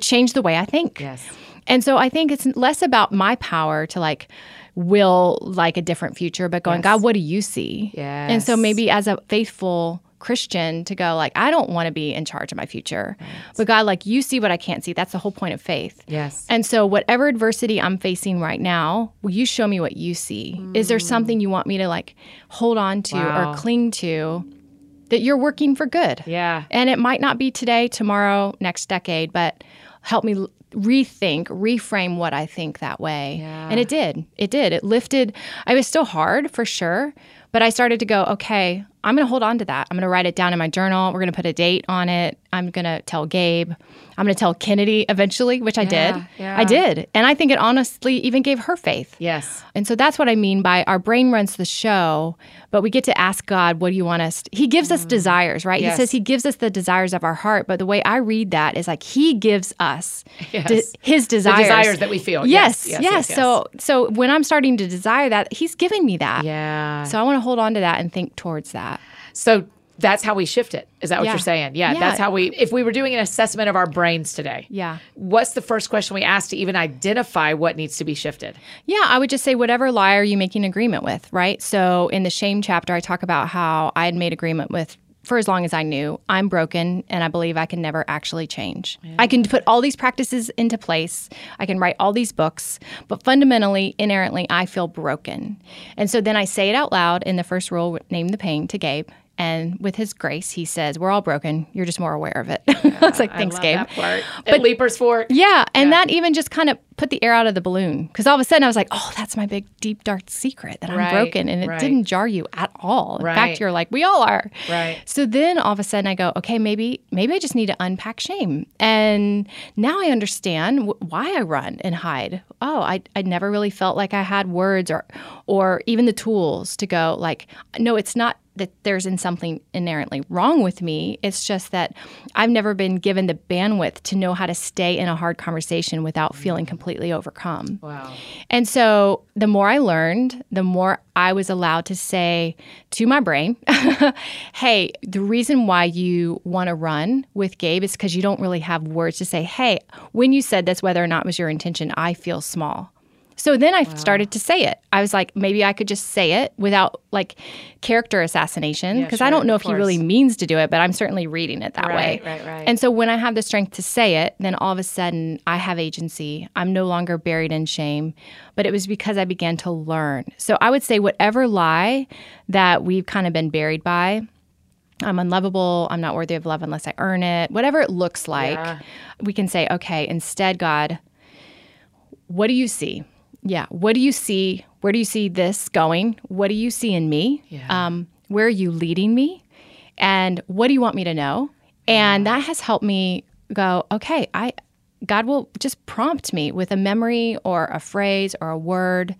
changed the way I think. Yes. And so I think it's less about my power to like will like a different future, but going, God, what do you see? Yes. And so maybe as a faithful Christian to go like, I don't want to be in charge of my future. Right. But God, like you see what I can't see. That's the whole point of faith. Yes. And so whatever adversity I'm facing right now, will you show me what you see? Mm. Is there something you want me to like hold on to or cling to that you're working for good? Yeah. And it might not be today, tomorrow, next decade, but help me rethink, reframe what I think that way. Yeah. And it did. It did. It lifted. It was still hard for sure, but I started to go, okay, I'm going to hold on to that. I'm going to write it down in my journal. We're going to put a date on it. I'm going to tell Gabe. I'm going to tell Kennedy eventually, which I did. Yeah. I did. And I think it honestly even gave her faith. Yes. And so that's what I mean by our brain runs the show, but we get to ask God, what do you want us? He gives us desires, right? Yes. He says he gives us the desires of our heart. But the way I read that is like he gives us his desires. The desires that we feel. Yes. So when I'm starting to desire that, he's giving me that. Yeah. So I want to hold on to that and think towards that. So that's how we shift it. Is that what you're saying? Yeah, that's how if we were doing an assessment of our brains today, what's the first question we ask to even identify what needs to be shifted? Yeah, I would just say whatever lie are you making agreement with, right? So in the shame chapter, I talk about how I had made agreement with, for as long as I knew, I'm broken and I believe I can never actually change. Yeah. I can put all these practices into place. I can write all these books, but fundamentally, inherently, I feel broken. And so then I say it out loud in the first rule, name the pain, to Gabe. And with his grace, he says, we're all broken. You're just more aware of it. Yeah, it's like, thanks, Gabe. That part. But leapers for it. Yeah. And that even just kind of put the air out of the balloon. Because all of a sudden I was like, oh, that's my big, deep, dark secret that I'm broken. And it didn't jar you at all. In fact, you're like, we all are. Right. So then all of a sudden I go, okay, maybe I just need to unpack shame. And now I understand why I run and hide. Oh, I never really felt like I had words or even the tools to go like, no, it's not that there's something inherently wrong with me. It's just that I've never been given the bandwidth to know how to stay in a hard conversation without feeling completely overcome. Wow. And so the more I learned, the more I was allowed to say to my brain, hey, the reason why you want to run with Gabe is because you don't really have words to say, hey, when you said this, whether or not it was your intention, I feel small. So then I started to say it. I was like, maybe I could just say it without like character assassination, because I don't know if he really means to do it, but I'm certainly reading it that way. Right. And so when I have the strength to say it, then all of a sudden I have agency. I'm no longer buried in shame, but it was because I began to learn. So I would say whatever lie that we've kind of been buried by, I'm unlovable, I'm not worthy of love unless I earn it, whatever it looks like, we can say, okay, instead, God, what do you see? Yeah. What do you see? Where do you see this going? What do you see in me? Yeah. Where are you leading me? And what do you want me to know? And that has helped me go, okay, God will just prompt me with a memory or a phrase or a word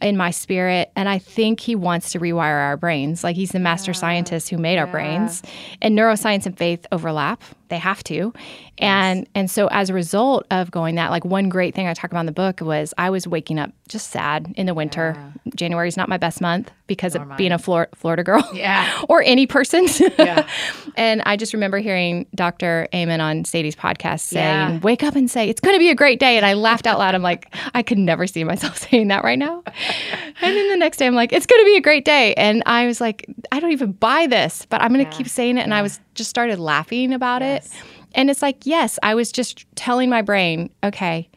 in my spirit. And I think he wants to rewire our brains. Like he's the master scientist who made our brains. And neuroscience and faith overlap. They have to. And so as a result of going that, like one great thing I talk about in the book was I was waking up just sad in the winter. January is not my best month because of being a Florida girl or any person. And I just remember hearing Dr. Amen on Sadie's podcast saying, wake up and say, it's going to be a great day. And I laughed out loud. I'm like, I could never see myself saying that right now. And then the next day I'm like, it's going to be a great day. And I was like, I don't even buy this, but I'm going to keep saying it. And I was just started laughing about it. And it's like, yes, I was just telling my brain, okay,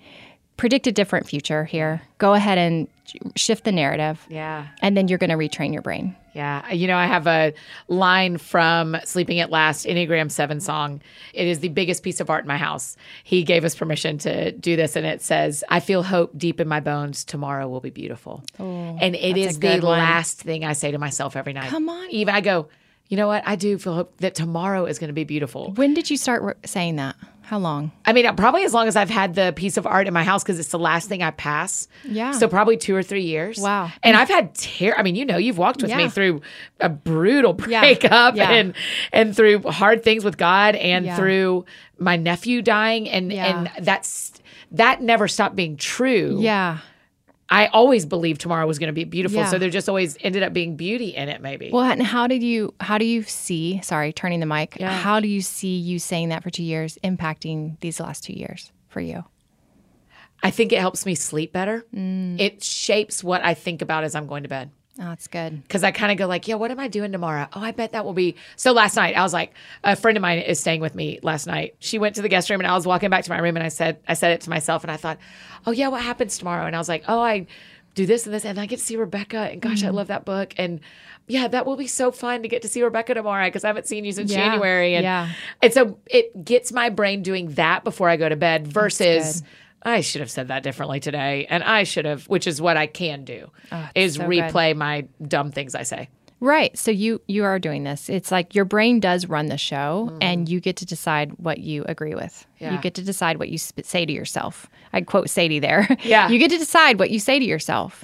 predict a different future here. Go ahead and shift the narrative. Yeah. And then you're going to retrain your brain. Yeah. You know, I have a line from Sleeping at Last, Enneagram 7 song. It is the biggest piece of art in my house. He gave us permission to do this. And it says, I feel hope deep in my bones. Tomorrow will be beautiful. Ooh, and it is the last thing I say to myself every night. Come on. Even I go, you know what? I do feel hope that tomorrow is going to be beautiful. When did you start saying that? How long? I mean, probably as long as I've had the piece of art in my house because it's the last thing I pass. Yeah. So probably 2 or 3 years. Wow. And I've had I mean, you know, you've walked with me through a brutal breakup and through hard things with God and through my nephew dying. And, and that never stopped being true. Yeah. I always believed tomorrow was going to be beautiful, so there just always ended up being beauty in it, maybe. Well, and how do you see you saying that for 2 years impacting these last 2 years for you? I think it helps me sleep better. Mm. It shapes what I think about as I'm going to bed. Oh, that's good. Because I kind of go like, yeah, what am I doing tomorrow? Oh, I bet that will be. So last night, I was like, a friend of mine is staying with me last night. She went to the guest room and I was walking back to my room and I said it to myself and I thought, oh yeah, what happens tomorrow? And I was like, oh, I do this and this and I get to see Rebekah and gosh, I love that book. And yeah, that will be so fun to get to see Rebekah tomorrow because I haven't seen you since January. And so it gets my brain doing that before I go to bed versus I should have said that differently today, and I should have, which is what I can do, is replay my dumb things I say. Right. So you are doing this. It's like your brain does run the show, and you get to decide what you agree with. Yeah. You get to decide what you say to yourself. I'd quote Sadie there. Yeah. You get to decide what you say to yourself,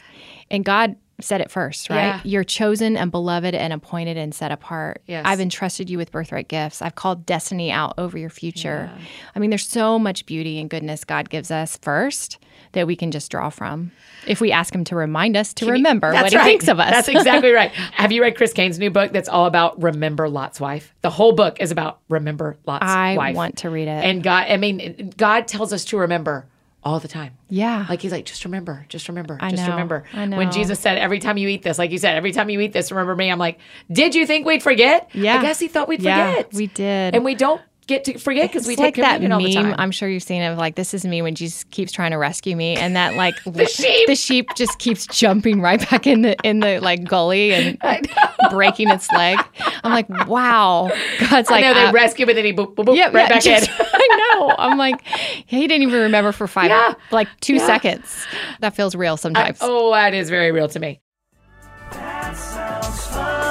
and God said it first, right? Yeah. You're chosen and beloved and appointed and set apart. Yes. I've entrusted you with birthright gifts. I've called destiny out over your future. Yeah. I mean, there's so much beauty and goodness God gives us first that we can just draw from if we ask him to remind us to remember what he thinks of us. That's exactly right. Have you read Chris Kane's new book that's all about remember Lot's wife? The whole book is about remember Lot's wife. I want to read it. And God tells us to remember all the time. Yeah. Like he's like, just remember, just remember, just remember. I know. When Jesus said, every time you eat this, like you said, every time you eat this, remember me. I'm like, did you think we'd forget? Yeah. I guess he thought we'd forget. Yeah, we did. And we don't get to forget because we take communion all the time. It's like that meme, I'm sure you've seen it, of like, this is me when Jesus keeps trying to rescue me. And that like, the sheep just keeps jumping right back in the like gully and breaking its leg. I'm like, wow. God's like, no, they rescue him and then he boop, boop, boop, right back in. I know. I'm like, he didn't even remember for 2 seconds. That feels real sometimes. That is very real to me. That sounds fun.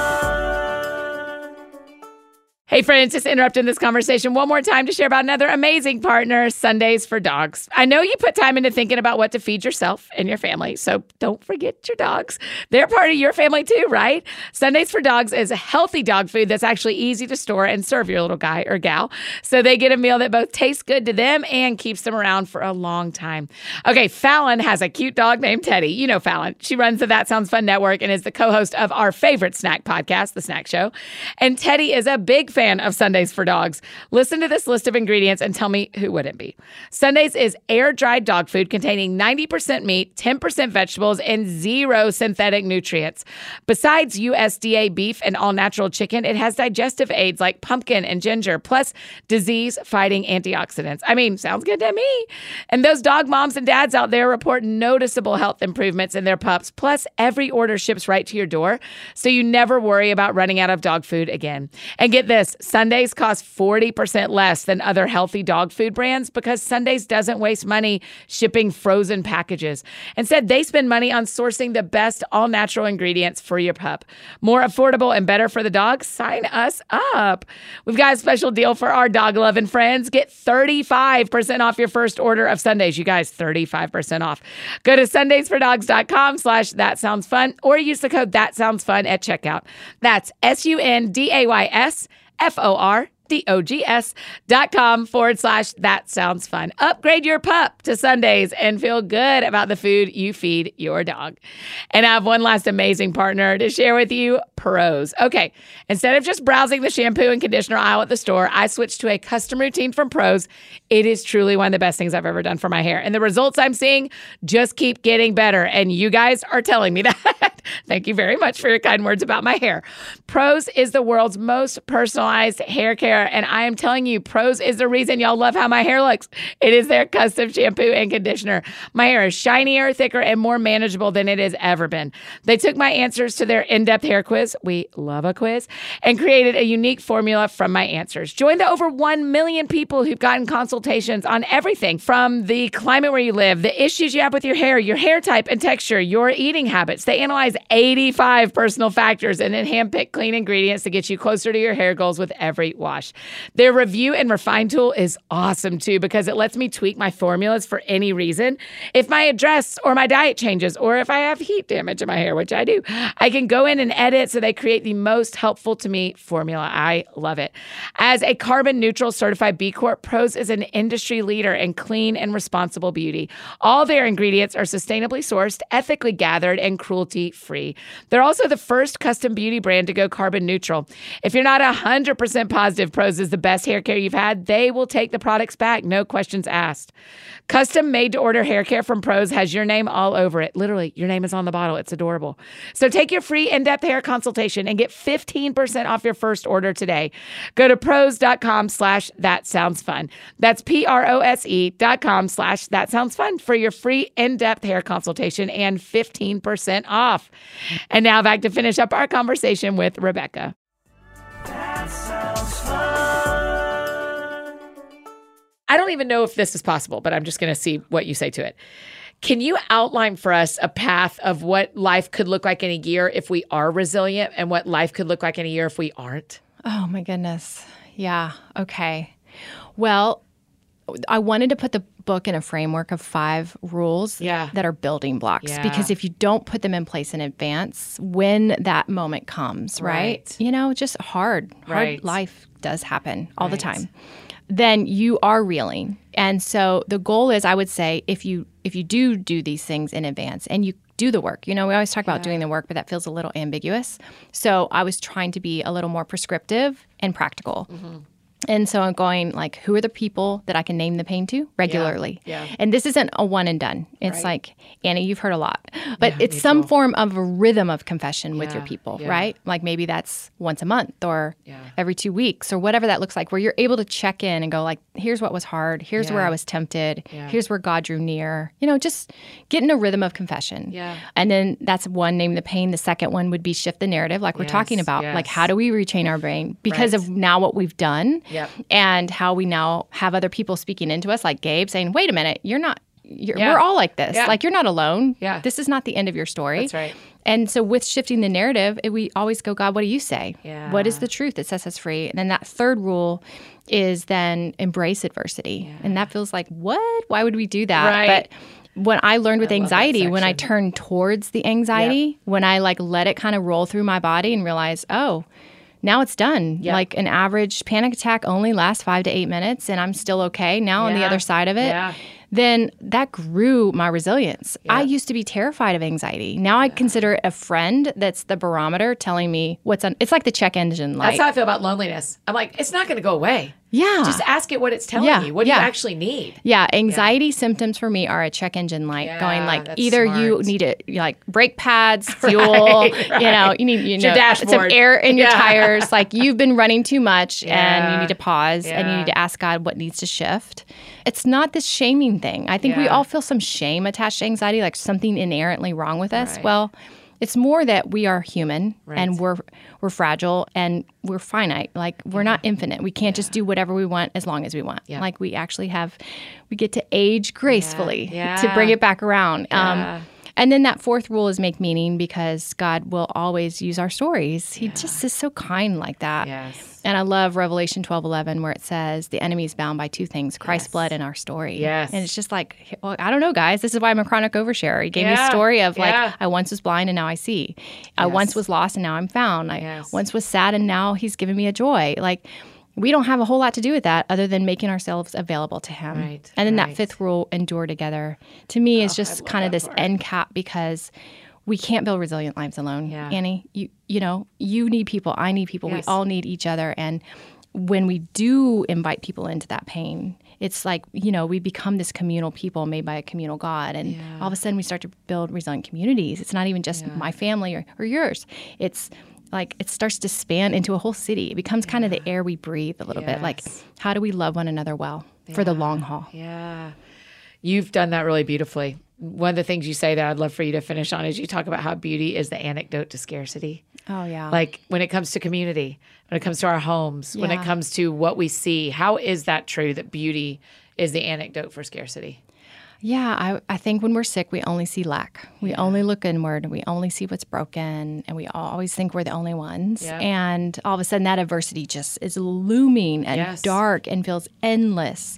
Hey, friends, just interrupting this conversation one more time to share about another amazing partner, Sunday's for Dogs. I know you put time into thinking about what to feed yourself and your family, so don't forget your dogs. They're part of your family too, right? Sunday's for Dogs is healthy dog food that's actually easy to store and serve your little guy or gal, so they get a meal that both tastes good to them and keeps them around for a long time. Okay, Fallon has a cute dog named Teddy. You know Fallon. She runs the That Sounds Fun Network and is the co-host of our favorite snack podcast, The Snack Show. And Teddy is a big fan fan of Sunday's for Dogs. Listen to this list of ingredients and tell me who wouldn't be. Sunday's is air-dried dog food containing 90% meat, 10% vegetables, and 0 synthetic nutrients. Besides USDA beef and all-natural chicken, it has digestive aids like pumpkin and ginger, plus disease-fighting antioxidants. I mean, sounds good to me. And those dog moms and dads out there report noticeable health improvements in their pups. Plus, every order ships right to your door, so you never worry about running out of dog food again. And get this, Sunday's costs 40% less than other healthy dog food brands because Sunday's doesn't waste money shipping frozen packages. Instead, they spend money on sourcing the best all-natural ingredients for your pup. More affordable and better for the dog? Sign us up. We've got a special deal for our dog-loving friends. Get 35% off your first order of Sunday's. You guys, 35% off. Go to sundaysfordogs.com/thatsoundsfun or use the code thatsoundsfun at checkout. That's sundaysfordogs.com/thatsoundsfun. Upgrade your pup to Sundays and feel good about the food you feed your dog. And I have one last amazing partner to share with you, Prose. Okay, instead of just browsing the shampoo and conditioner aisle at the store, I switched to a custom routine from Prose. It is truly one of the best things I've ever done for my hair. And the results I'm seeing just keep getting better. And you guys are telling me that. Thank you very much for your kind words about my hair. Prose is the world's most personalized hair care. And I am telling you, Prose is the reason y'all love how my hair looks. It is their custom shampoo and conditioner. My hair is shinier, thicker, and more manageable than it has ever been. They took my answers to their in-depth hair quiz. We love a quiz. And created a unique formula from my answers. Join the over 1 million people who've gotten consultations on everything from the climate where you live, the issues you have with your hair type and texture, your eating habits. They analyze 85 personal factors and then handpick clean ingredients to get you closer to your hair goals with every wash. Their review and refine tool is awesome too because it lets me tweak my formulas for any reason. If my address or my diet changes or if I have heat damage in my hair, which I do, I can go in and edit so they create the most helpful to me formula. I love it. As a carbon neutral certified B Corp, Prose is an industry leader in clean and responsible beauty. All their ingredients are sustainably sourced, ethically gathered, and cruelty free. They're also the first custom beauty brand to go carbon neutral. If you're not 100% positive Prose is the best hair care you've had, they will take the products back, no questions asked. Custom made to order hair care from Prose has your name all over it. Literally, your name is on the bottle. It's adorable. So take your free in-depth hair consultation and get 15% off your first order today. Go to prose.com/thatsoundsfun. That's prose.com/thatsoundsfun for your free in-depth hair consultation and 15% off. And now back to finish up our conversation with Rebekah. That sounds fun. I don't even know if this is possible, but I'm just going to see what you say to it. Can you outline for us a path of what life could look like in a year if we are resilient and what life could look like in a year if we aren't? Oh, my goodness. Yeah. Okay. Well, I wanted to put the book in a framework of 5 rules that are building blocks. Yeah. Because if you don't put them in place in advance, when that moment comes, right? You know, just hard life does happen all the time. Then you are reeling. And so the goal is, I would say, if you do these things in advance and you do the work. You know, we always talk about doing the work, but that feels a little ambiguous. So I was trying to be a little more prescriptive and practical. Mm-hmm. And so I'm going, like, who are the people that I can name the pain to regularly? Yeah. And this isn't a one and done. It's like, Annie, you've heard a lot. But it's some form of a rhythm of confession with your people, right? Like maybe that's once a month or every 2 weeks or whatever that looks like, where you're able to check in and go, like, here's what was hard. Here's where I was tempted. Yeah. Here's where God drew near. You know, just get in a rhythm of confession. Yeah. And then that's one, name the pain. The second one would be shift the narrative, like we're talking about. Like, how do we retrain our brain because of now what we've done? Yep. And how we now have other people speaking into us, like Gabe saying, wait a minute, we're all like this. Yeah. Like, you're not alone. Yeah. This is not the end of your story. That's right. And so with shifting the narrative, we always go, God, what do you say? Yeah. What is the truth that sets us free? And then that third rule is then embrace adversity. Yeah. And that feels like, what? Why would we do that? Right. But when I learned with anxiety, when I turned towards the anxiety, when I like let it kind of roll through my body and realize, oh, now it's done. Yep. Like an average panic attack only lasts 5 to 8 minutes and I'm still okay now on the other side of it. Yeah. then that grew my resilience. Yeah. I used to be terrified of anxiety. Now I consider it a friend that's the barometer telling me what's on. It's like the check engine light. That's how I feel about loneliness. I'm like, it's not going to go away. Yeah. Just ask it what it's telling you. What do you actually need? Yeah. Anxiety symptoms for me are a check engine light going like either you need it, like brake pads, fuel, you know, you need your dashboard. Some air in your tires. Like you've been running too much and you need to pause and you need to ask God what needs to shift. It's not this shaming thing. I think we all feel some shame attached to anxiety, like something inherently wrong with us. Right. Well, it's more that we are human and we're fragile and we're finite. Like we're not infinite. We can't just do whatever we want as long as we want. Yeah. Like we actually we get to age gracefully to bring it back around. Yeah. And then that fourth rule is make meaning, because God will always use our stories. He just is so kind like that. Yes. And I love Revelation 12:11 where it says the enemy is bound by two things, Christ's blood and our story. Yes. And it's just like, well, I don't know, guys. This is why I'm a chronic oversharer. He gave me a story of like, I once was blind and now I see. I once was lost and now I'm found. I once was sad and now he's given me a joy. Like, we don't have a whole lot to do with that other than making ourselves available to him. Right, and then that fifth rule, endure together, to me is just kind of this end cap, because we can't build resilient lives alone. Yeah. Annie, you know, you need people. I need people. Yes. We all need each other. And when we do invite people into that pain, it's like, you know, we become this communal people made by a communal God. And all of a sudden we start to build resilient communities. It's not even just my family or yours. It's like it starts to span into a whole city. It becomes kind of the air we breathe a little bit. Like, how do we love one another well for the long haul? Yeah. You've done that really beautifully. One of the things you say that I'd love for you to finish on is you talk about how beauty is the antidote to scarcity. Oh, yeah. Like when it comes to community, when it comes to our homes, when it comes to what we see, how is that true that beauty is the antidote for scarcity? Yeah, I think when we're sick, we only see lack. We only look inward. We only see what's broken, and we always think we're the only ones. Yeah. And all of a sudden, that adversity just is looming and dark and feels endless.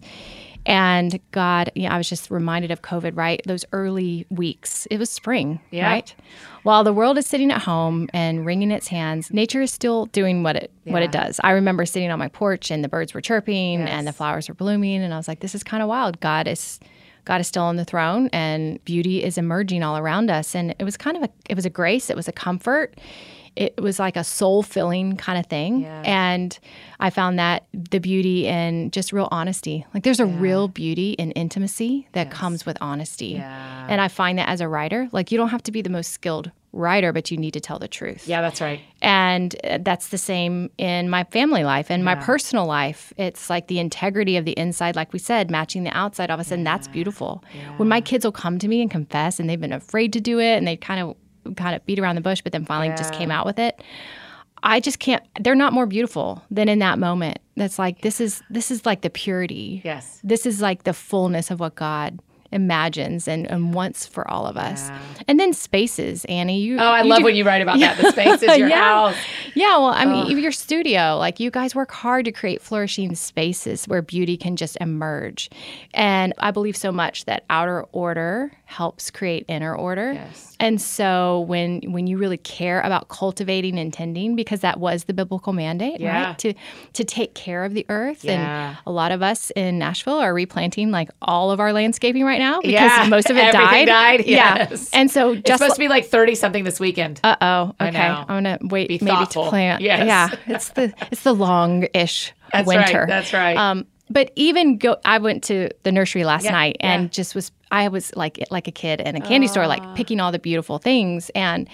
And God, you know, I was just reminded of COVID, right? Those early weeks. It was spring, right? While the world is sitting at home and wringing its hands, nature is still doing what it does. I remember sitting on my porch, and the birds were chirping, and the flowers were blooming, and I was like, this is kind of wild. God is still on the throne, and beauty is emerging all around us. And it was kind of it was a grace. It was a comfort. It was like a soul-filling kind of thing. Yeah. And I found that the beauty in just real honesty. Like there's a real beauty in intimacy that comes with honesty. Yeah. And I find that as a writer, like you don't have to be the most skilled writer, but you need to tell the truth. Yeah, that's right. And that's the same in my family life and my personal life. It's like the integrity of the inside, like we said, matching the outside. All of a sudden, that's beautiful. Yeah. When my kids will come to me and confess, and they've been afraid to do it, and they kind of beat around the bush, but then finally just came out with it. I just can't. They're not more beautiful than in that moment. That's like this is like the purity. Yes. This is like the fullness of what God imagines and wants for all of us. Yeah. And then spaces, Annie. When you write about that. The space is your house. Yeah, well, I mean, your studio. Like, you guys work hard to create flourishing spaces where beauty can just emerge. And I believe so much that outer order helps create inner order. Yes. And so when you really care about cultivating and tending, because that was the biblical mandate, right? To take care of the earth. Yeah. And a lot of us in Nashville are replanting like all of our landscaping right now, because most of it died. Yes. Yeah. And so it's supposed to be like 30-something this weekend. Okay. I'm going to wait maybe to plant. Yes. Yeah. It's the long-ish winter. Right. That's right. But even I went to the nursery last night and I was like a kid in a candy store, like picking all the beautiful things. And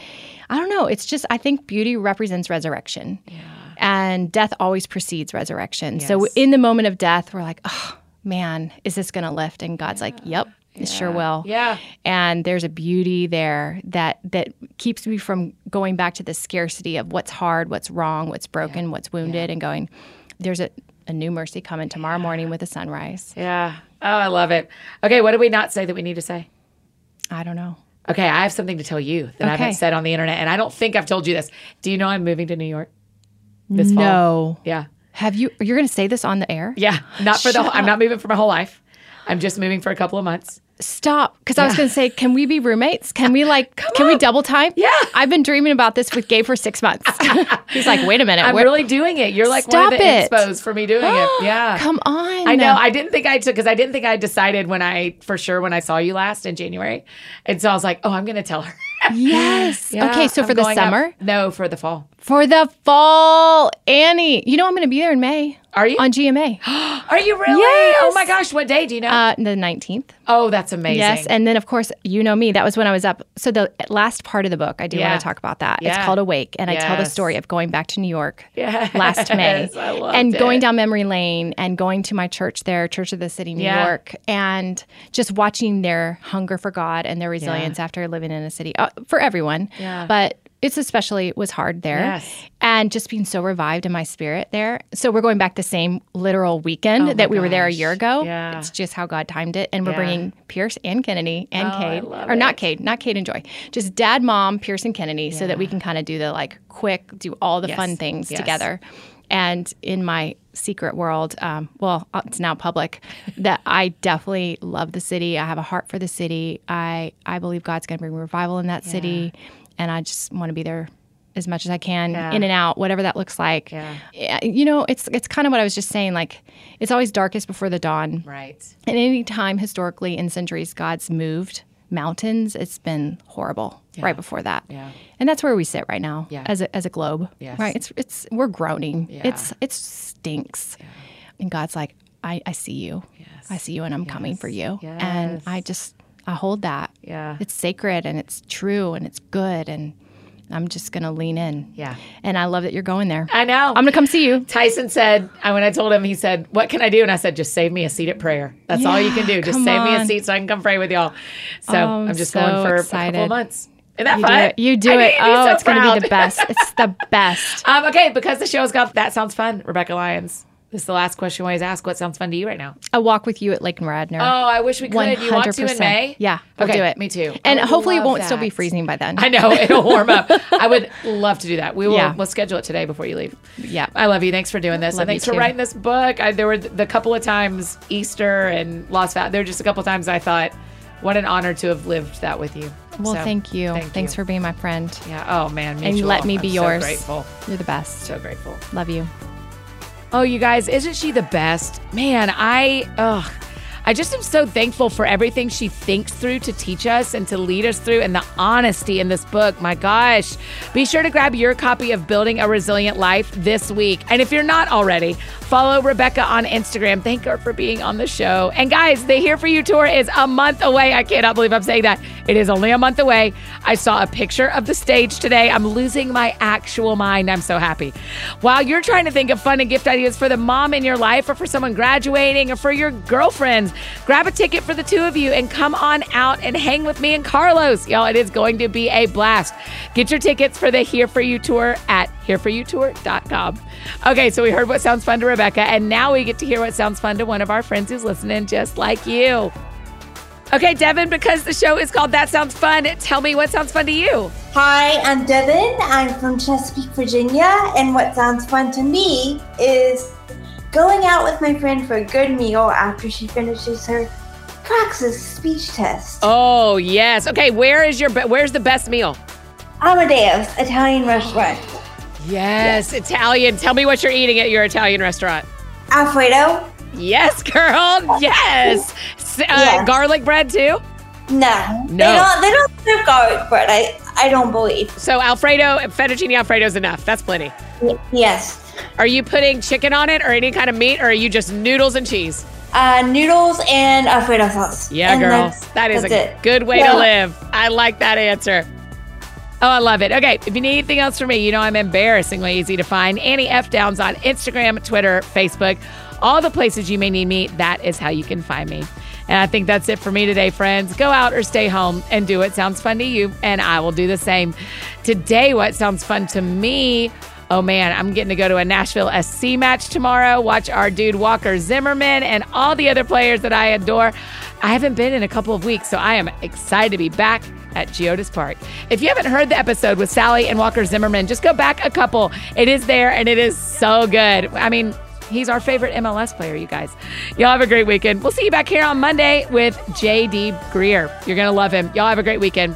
I don't know, it's just, I think beauty represents resurrection. Yeah. And death always precedes resurrection. Yes. So in the moment of death, we're like, oh man, is this going to lift? And God's like, yep. It sure will. Yeah. And there's a beauty there that keeps me from going back to the scarcity of what's hard, what's wrong, what's broken, what's wounded, and going, there's a new mercy coming tomorrow morning with a sunrise. Yeah. Oh, I love it. Okay, what did we not say that we need to say? I don't know. Okay, I have something to tell you that I haven't said on the internet, and I don't think I've told you this. Do you know I'm moving to New York this fall? No. Yeah. You're going to say this on the air? Yeah. Not for I'm not moving for my whole life. I'm just moving for a couple of months. Stop. Because I was going to say, can we be roommates? Can we like, we double time? Yeah. I've been dreaming about this with Gabe for 6 months. He's like, wait a minute. I'm really doing it. You're like one of the expos for me doing it. Yeah. Come on. I know. I didn't think I took, because I didn't think I decided when I saw you last in January. And so I was like, oh, I'm going to tell her. Yes. Yeah, okay. So for the summer? For the fall. For the fall. Annie, you know, I'm going to be there in May. Are you? On GMA. Are you really? Yes. Oh my gosh. What day do you know? The 19th. Oh, that's amazing. Yes. And then, of course, you know me. That was when I was up. So the last part of the book, I do want to talk about that. Yeah. It's called Awake. And I tell the story of going back to New York last May. I loved it. Going down memory lane and going to my church there, Church of the City, New York, and just watching their hunger for God and their resilience after living in a city for everyone. Yeah. But it's especially was hard there, and just being so revived in my spirit there. So we're going back the same literal weekend that we were there a year ago. Yeah. It's just how God timed it, and we're bringing Pierce and Kennedy and Cade, or not Cade and Joy, just Dad, Mom, Pierce and Kennedy, so that we can kind of do the like quick, do all the fun things together. And in my secret world, well, it's now public, that I definitely love the city. I have a heart for the city. I believe God's going to bring revival in that city. And I just want to be there as much as I can, in and out, whatever that looks like. Yeah. You know, it's kind of what I was just saying. Like, it's always darkest before the dawn. Right. And any time historically in centuries God's moved mountains, it's been horrible right before that. Yeah. And that's where we sit right now as a globe. Yes. Right. It's we're groaning. Yeah. It stinks. Yeah. And God's like, I see you. Yes. I see you, and I'm coming for you. Yes. And I hold that. Yeah. It's sacred, and it's true, and it's good, and I'm just going to lean in. Yeah. And I love that you're going there. I know. I'm going to come see you. Tyson said, when I told him, he said, what can I do? And I said, just save me a seat at prayer. That's all you can do. Just save me a seat so I can come pray with y'all. So I'm just going for a couple of months. Isn't that fun? You do it. Oh, it's going to be the best. It's the best. Okay, because the show's got That Sounds Fun, Rebekah Lyons. This is the last question we always ask. What sounds fun to you right now? A walk with you at Lake Radnor. Oh, I wish we could. 100%. You want to in May? Yeah, we'll do it. Me too. And hopefully it won't still be freezing by then. I know. It'll warm up. I would love to do that. We will. Yeah. We'll schedule it today before you leave. Yeah. I love you. Thanks for doing this. And thanks for writing this book. There were the couple of times, Easter and Las Vegas, there were just a couple of times I thought, what an honor to have lived that with you. Well, thank you. Thanks for being my friend. Yeah. Oh, man. Mutual. And let me be yours. So grateful. You're the best. So grateful. Love you. Oh, you guys, isn't she the best? Man, I just am so thankful for everything she thinks through to teach us and to lead us through, and the honesty in this book. My gosh. Be sure to grab your copy of Building a Resilient Life this week. And if you're not already, follow Rebekah on Instagram. Thank her for being on the show. And guys, the Here For You Tour is a month away. I cannot believe I'm saying that. It is only a month away. I saw a picture of the stage today. I'm losing my actual mind. I'm so happy. While you're trying to think of fun and gift ideas for the mom in your life, or for someone graduating, or for your girlfriends, grab a ticket for the two of you and come on out and hang with me and Carlos. Y'all, it is going to be a blast. Get your tickets for the Here For You Tour at hereforyoutour.com. Okay, so we heard what sounds fun to Rebekah, and now we get to hear what sounds fun to one of our friends who's listening just like you. Okay, Devin, because the show is called That Sounds Fun, tell me what sounds fun to you. Hi, I'm Devin. I'm from Chesapeake, Virginia, and what sounds fun to me is going out with my friend for a good meal after she finishes her Praxis speech test. Oh, yes. Okay, where's the best meal? Amadeus, Italian restaurant. Yes, Italian. Tell me what you're eating at your Italian restaurant. Alfredo. Yes, girl. Yes. Yes. Garlic bread, too? No. They don't serve garlic bread, I don't believe. So fettuccine Alfredo is enough. That's plenty. Yes. Are you putting chicken on it, or any kind of meat, or are you just noodles and cheese? Noodles and Alfredo sauce. Yeah, and girl. That's a good way to live. I like that answer. Oh, I love it. Okay, if you need anything else from me, you know I'm embarrassingly easy to find. Annie F. Downs on Instagram, Twitter, Facebook, all the places you may need me. That is how you can find me. And I think that's it for me today, friends. Go out or stay home and do what sounds fun to you, and I will do the same. Today, what sounds fun to me... Oh, man, I'm getting to go to a Nashville SC match tomorrow, watch our dude Walker Zimmerman and all the other players that I adore. I haven't been in a couple of weeks, so I am excited to be back at Geodis Park. If you haven't heard the episode with Sally and Walker Zimmerman, just go back a couple. It is there, and it is so good. I mean, He's our favorite MLS player, you guys. Y'all have a great weekend. We'll see you back here on Monday with J.D. Greer. You're going to love him. Y'all have a great weekend.